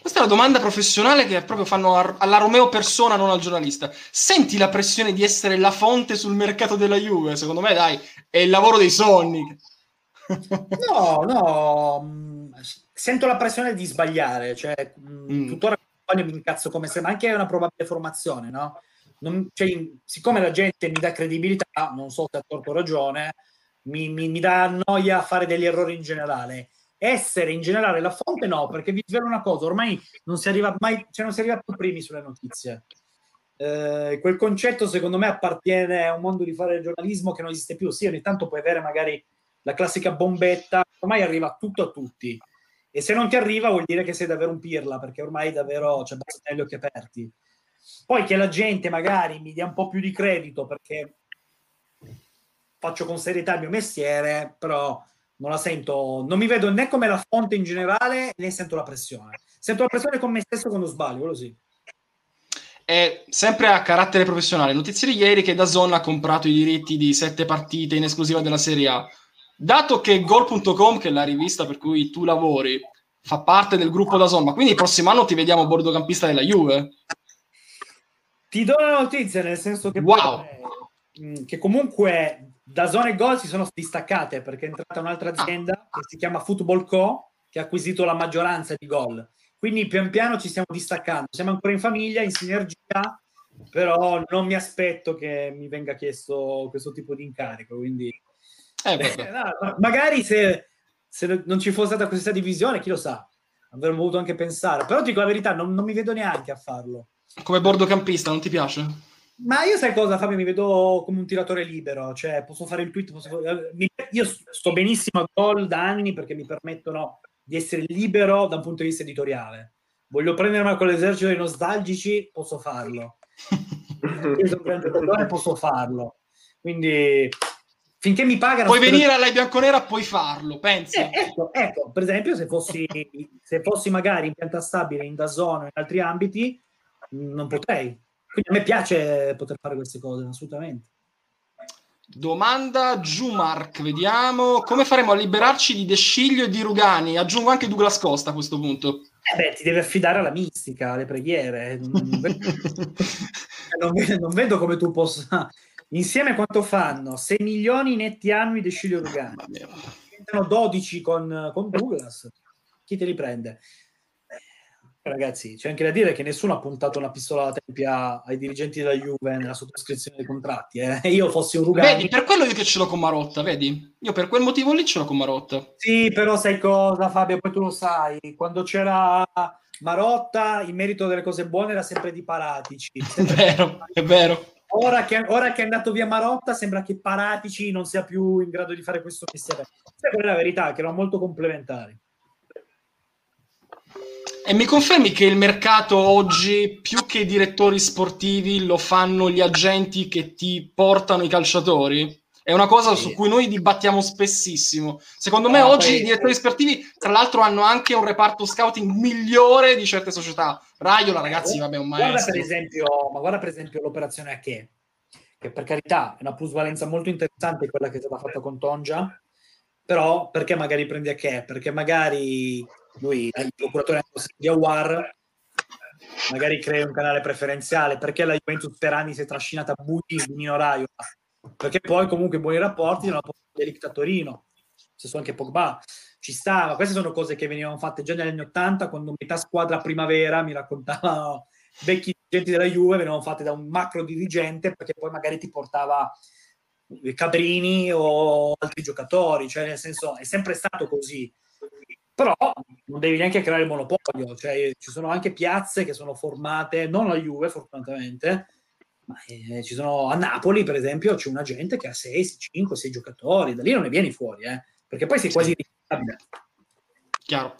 Questa è una domanda professionale che proprio fanno alla Romeo persona, non al giornalista. Senti la pressione di essere la fonte sul mercato della Juve? Secondo me, dai, è il lavoro dei sogni. No, sento la pressione di sbagliare, cioè tuttora mi incazzo come se, ma anche è una probabile formazione, no? Siccome la gente mi dà credibilità, non so se ha torto ragione, mi dà noia fare degli errori in generale, essere in generale la fonte no, perché vi svelo una cosa, ormai non si arriva mai, cioè non si arriva più primi sulle notizie, quel concetto secondo me appartiene a un mondo di fare giornalismo che non esiste più. Sì, ogni tanto puoi avere magari la classica bombetta, ormai arriva tutto a tutti e se non ti arriva vuol dire che sei davvero un pirla, perché ormai davvero c'è bastano gli occhi aperti. Poi che la gente magari mi dia un po' più di credito perché faccio con serietà il mio mestiere, però non la sento, non mi vedo né come la fonte in generale, né sento la pressione. Sento la pressione con me stesso quando sbaglio, quello sì. È sempre a carattere professionale. Notizie di ieri che DAZN ha comprato i diritti di 7 partite in esclusiva della Serie A. Dato che Gol.com, che è la rivista per cui tu lavori, fa parte del gruppo DAZN, ma quindi il prossimo anno ti vediamo bordocampista della Juve? Ti do la notizia, nel senso che... Wow! Che comunque... DAZN e Gol si sono distaccate perché è entrata un'altra azienda che si chiama Football Co, che ha acquisito la maggioranza di Gol, quindi pian piano ci stiamo distaccando, siamo ancora in famiglia, in sinergia, però non mi aspetto che mi venga chiesto questo tipo di incarico, quindi magari se non ci fosse stata questa divisione, chi lo sa, avremmo voluto anche pensare, però dico la verità, non mi vedo neanche a farlo come bordocampista. Non ti piace? Ma io sai cosa, Fabio? Mi vedo come un tiratore libero, cioè posso fare il tweet, io sto benissimo a Gol da anni perché mi permettono di essere libero da un punto di vista editoriale. Voglio prendermi con l'esercito dei nostalgici, posso farlo. Io sono un grande giocatore, posso farlo. Quindi finché mi pagano... Puoi venire alla Bianconera, puoi farlo, penso. Ecco, per esempio se fossi magari in pianta stabile in DAZN o in altri ambiti, non potrei. Quindi a me piace poter fare queste cose, assolutamente. Domanda Giumark, vediamo. Come faremo a liberarci di De Sciglio e di Rugani? Aggiungo anche Douglas Costa a questo punto. Ti devi affidare alla mistica, alle preghiere. Non vedo come tu possa... Insieme quanto fanno? 6 milioni netti annui De Sciglio e Rugani. Diventano 12 con Douglas. Chi te li prende? Ragazzi, c'è anche da dire che nessuno ha puntato una pistola alla tempia ai dirigenti della Juve nella sottoscrizione dei contratti. Io fossi un Rugani. Vedi, per quello io che ce l'ho con Marotta, vedi? Io per quel motivo lì ce l'ho con Marotta. Sì, però sai cosa, Fabio? Poi tu lo sai, quando c'era Marotta, il merito delle cose buone era sempre di Paratici. È vero. Ora che è andato via Marotta, sembra che Paratici non sia più in grado di fare questo mestiere. Quella è la verità, che erano molto complementari. E mi confermi che il mercato oggi, più che i direttori sportivi, lo fanno gli agenti che ti portano i calciatori? È una cosa su cui noi dibattiamo spessissimo. Secondo me oggi i direttori sportivi, tra l'altro, hanno anche un reparto scouting migliore di certe società. Raiola, ragazzi, vabbè, un maestro. Guarda per esempio l'operazione Ache, che per carità è una plusvalenza molto interessante quella che è stata fatta con Tongia, però perché magari prendi Ache? Perché magari lui, il procuratore di Aouar, magari crea un canale preferenziale, perché la Juventus per anni si è trascinata a buchi di Nino Raiola, perché poi comunque buoni rapporti non la portano De Ligt a Torino, stesso anche Pogba ci stava. Queste sono cose che venivano fatte già negli anni 80, quando metà squadra primavera, mi raccontavano vecchi dirigenti della Juve, venivano fatte da un macro dirigente perché poi magari ti portava Cabrini o altri giocatori, cioè nel senso è sempre stato così. Però non devi neanche creare il monopolio, cioè ci sono anche piazze che sono formate, non la Juve fortunatamente, ma ci sono a Napoli per esempio c'è un agente che ha 6, 5, 6 giocatori, da lì non ne vieni fuori, perché poi sei quasi chiaro.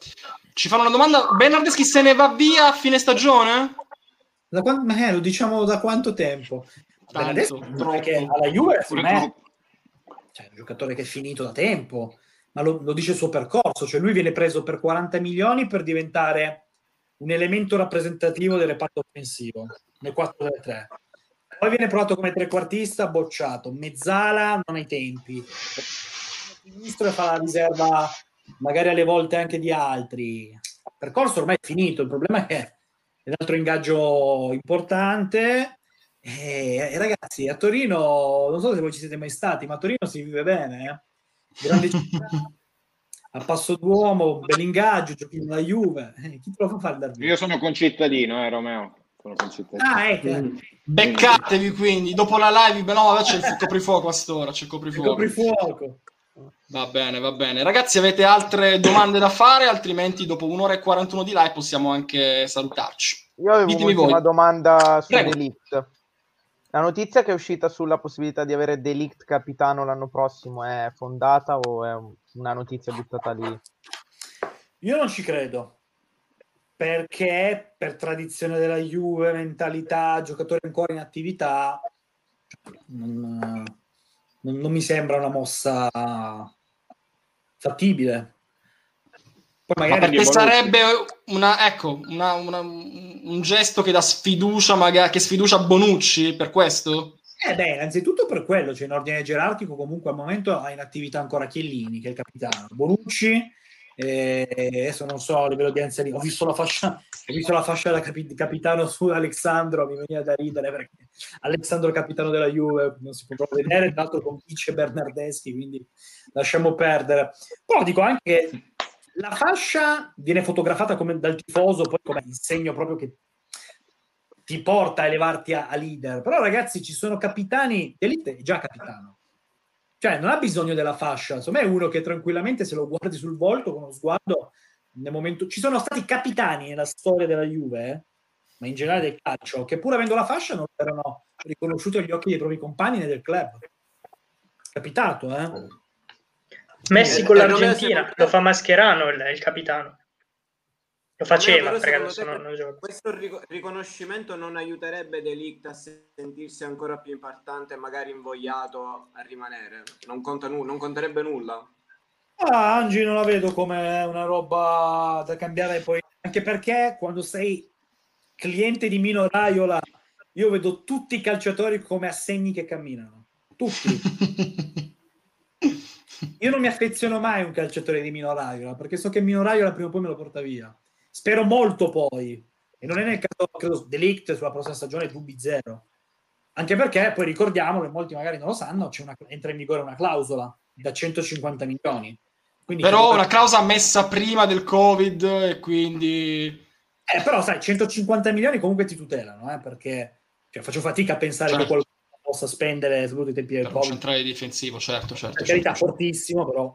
Ci fanno una domanda, Bernardeschi se ne va via a fine stagione? Lo diciamo da quanto tempo? Adesso perché alla Juve è un giocatore che è finito da tempo, ma lo dice il suo percorso, cioè lui viene preso per 40 milioni per diventare un elemento rappresentativo del reparto offensivo nel 4-3-3, poi viene provato come trequartista, bocciato, mezzala non ai tempi, sinistro e fa la riserva magari alle volte anche di altri. Il percorso ormai è finito, il problema è che è un altro ingaggio importante e ragazzi a Torino, non so se voi ci siete mai stati, ma a Torino si vive bene, grande città, a passo d'uomo, bel ingaggio, giochi nella Juve, chi te lo fa fare darvi? Io sono concittadino, Romeo, sono concittadino. Beccatevi quindi, dopo la live, no, c'è il coprifuoco a st'ora, c'è il coprifuoco. Va bene. Ragazzi, avete altre domande da fare? Altrimenti dopo 1 ora e 41 di live possiamo anche salutarci. Io avevo una domanda su De Ligt. La notizia che è uscita sulla possibilità di avere De Ligt capitano l'anno prossimo è fondata o è una notizia buttata lì? Io non ci credo, perché per tradizione della Juve, mentalità, giocatore ancora in attività, non mi sembra una mossa fattibile. Poi magari perché sarebbe un gesto che dà sfiducia, magari che sfiducia Bonucci per questo? Innanzitutto per quello, cioè in ordine gerarchico comunque al momento ha in attività ancora Chiellini che è il capitano, Bonucci adesso non so a livello di anzianità, ho visto la fascia da capitano su Alex Sandro, mi veniva da ridere perché Alex Sandro è capitano della Juve, non si può proprio vedere, tra l'altro con Vice Bernardeschi, quindi lasciamo perdere. Però dico anche che la fascia viene fotografata come dal tifoso, poi come il segno proprio che ti porta a elevarti a leader. Però ragazzi, ci sono capitani, De Ligt è già capitano. Cioè non ha bisogno della fascia, insomma è uno che tranquillamente se lo guardi sul volto, con lo sguardo, nel momento... Ci sono stati capitani nella storia della Juve, ma in generale del calcio, che pur avendo la fascia non erano riconosciuti agli occhi dei propri compagni del club. Capitato, Messi con l'Argentina lo fa Mascherano il capitano, lo faceva, ragazzi, non questo riconoscimento non aiuterebbe De Ligt a sentirsi ancora più importante e magari invogliato a rimanere? Non conterebbe nulla? Angi, non la vedo come una roba da cambiare, poi anche perché quando sei cliente di Mino Raiola io vedo tutti i calciatori come assegni che camminano, tutti. Io non mi affeziono mai a un calciatore di Mino Raiola, perché so che Mino Raiola prima o poi me lo porta via. Spero molto poi. E non è nel caso, credo, De Ligt sulla prossima stagione dubbi zero. Anche perché, poi ricordiamolo, e molti magari non lo sanno, entra in vigore una clausola da 150 milioni. Quindi, però una clausola messa prima del Covid e quindi... Però sai, 150 milioni comunque ti tutelano, perché faccio fatica a pensare che qualcuno possa spendere soprattutto i tempi del Covid. Per un centrale difensivo, certo. Per carità, fortissimo, però...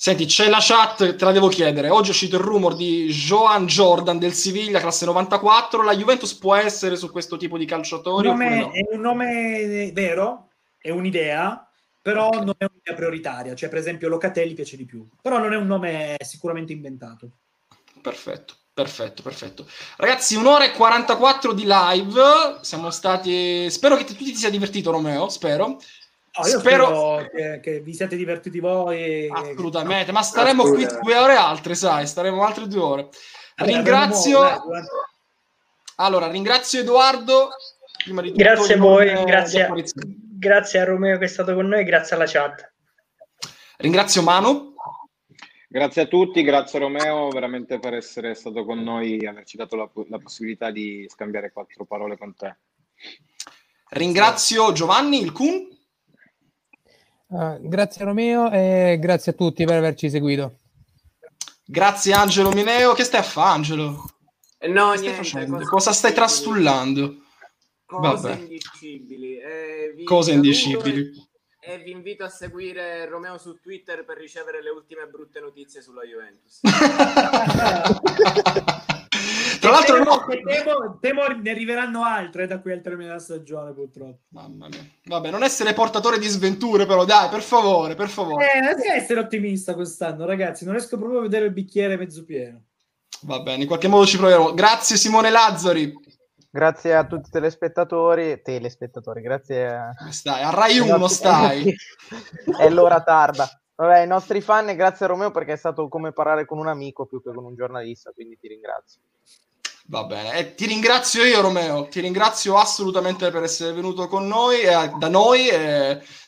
Senti, c'è la chat, te la devo chiedere. Oggi è uscito il rumor di Joan Jordan del Siviglia, classe 94. La Juventus può essere su questo tipo di calciatori? No? È un nome vero, è un'idea, però non è un'idea prioritaria. Cioè, per esempio, Locatelli piace di più. Però non è un nome sicuramente inventato. Perfetto. Ragazzi, 1:44 di live. Siamo stati... Spero che tutti ti sia divertito, Romeo, spero. No, io spero che vi siate divertiti voi. Assolutamente, ma staremo qui 2 ore altre, sai, staremo altre 2 ore. Ringrazio Edoardo. Prima di tutto, grazie a voi, grazie a Romeo che è stato con noi, grazie alla chat. Ringrazio Manu. Grazie a tutti, grazie Romeo veramente per essere stato con noi, averci dato la possibilità di scambiare 4 parole con te. Ringrazio Giovanni, il Kun. Grazie Romeo e grazie a tutti per averci seguito. Grazie Angelo Mineo. Che stai a fare, Angelo? Cosa stai trastullando? Cose indicibili. E vi invito a seguire Romeo su Twitter per ricevere le ultime brutte notizie sulla Juventus. Tra l'altro temo ne arriveranno altre da qui al termine della stagione, purtroppo. Mamma mia. Vabbè, non essere portatore di sventure, però dai, per favore. Non si essere ottimista quest'anno, ragazzi, non riesco proprio a vedere il bicchiere mezzo pieno. Va bene, in qualche modo ci proveremo. Grazie Simone Lazzari. Grazie a tutti i telespettatori, grazie a... Stai, a Rai 1 stai. È l'ora tarda. Vabbè, i nostri fan, grazie a Romeo perché è stato come parlare con un amico più che con un giornalista, quindi ti ringrazio. Va bene, ti ringrazio io Romeo, ti ringrazio assolutamente per essere venuto con noi, da noi,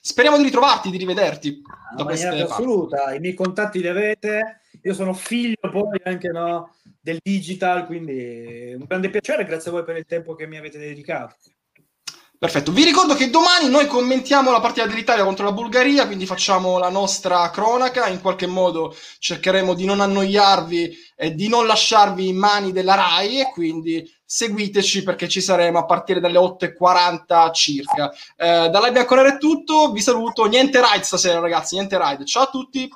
speriamo di ritrovarti, di rivederti. In maniera assoluta, i miei contatti li avete, io sono figlio poi anche del digital, quindi un grande piacere, grazie a voi per il tempo che mi avete dedicato. Perfetto, vi ricordo che domani noi commentiamo la partita dell'Italia contro la Bulgaria, quindi facciamo la nostra cronaca, in qualche modo cercheremo di non annoiarvi e di non lasciarvi in mani della Rai, e quindi seguiteci perché ci saremo a partire dalle 8:40 circa. Da Live Bianconera è tutto, vi saluto, niente ride stasera ragazzi, niente ride, ciao a tutti!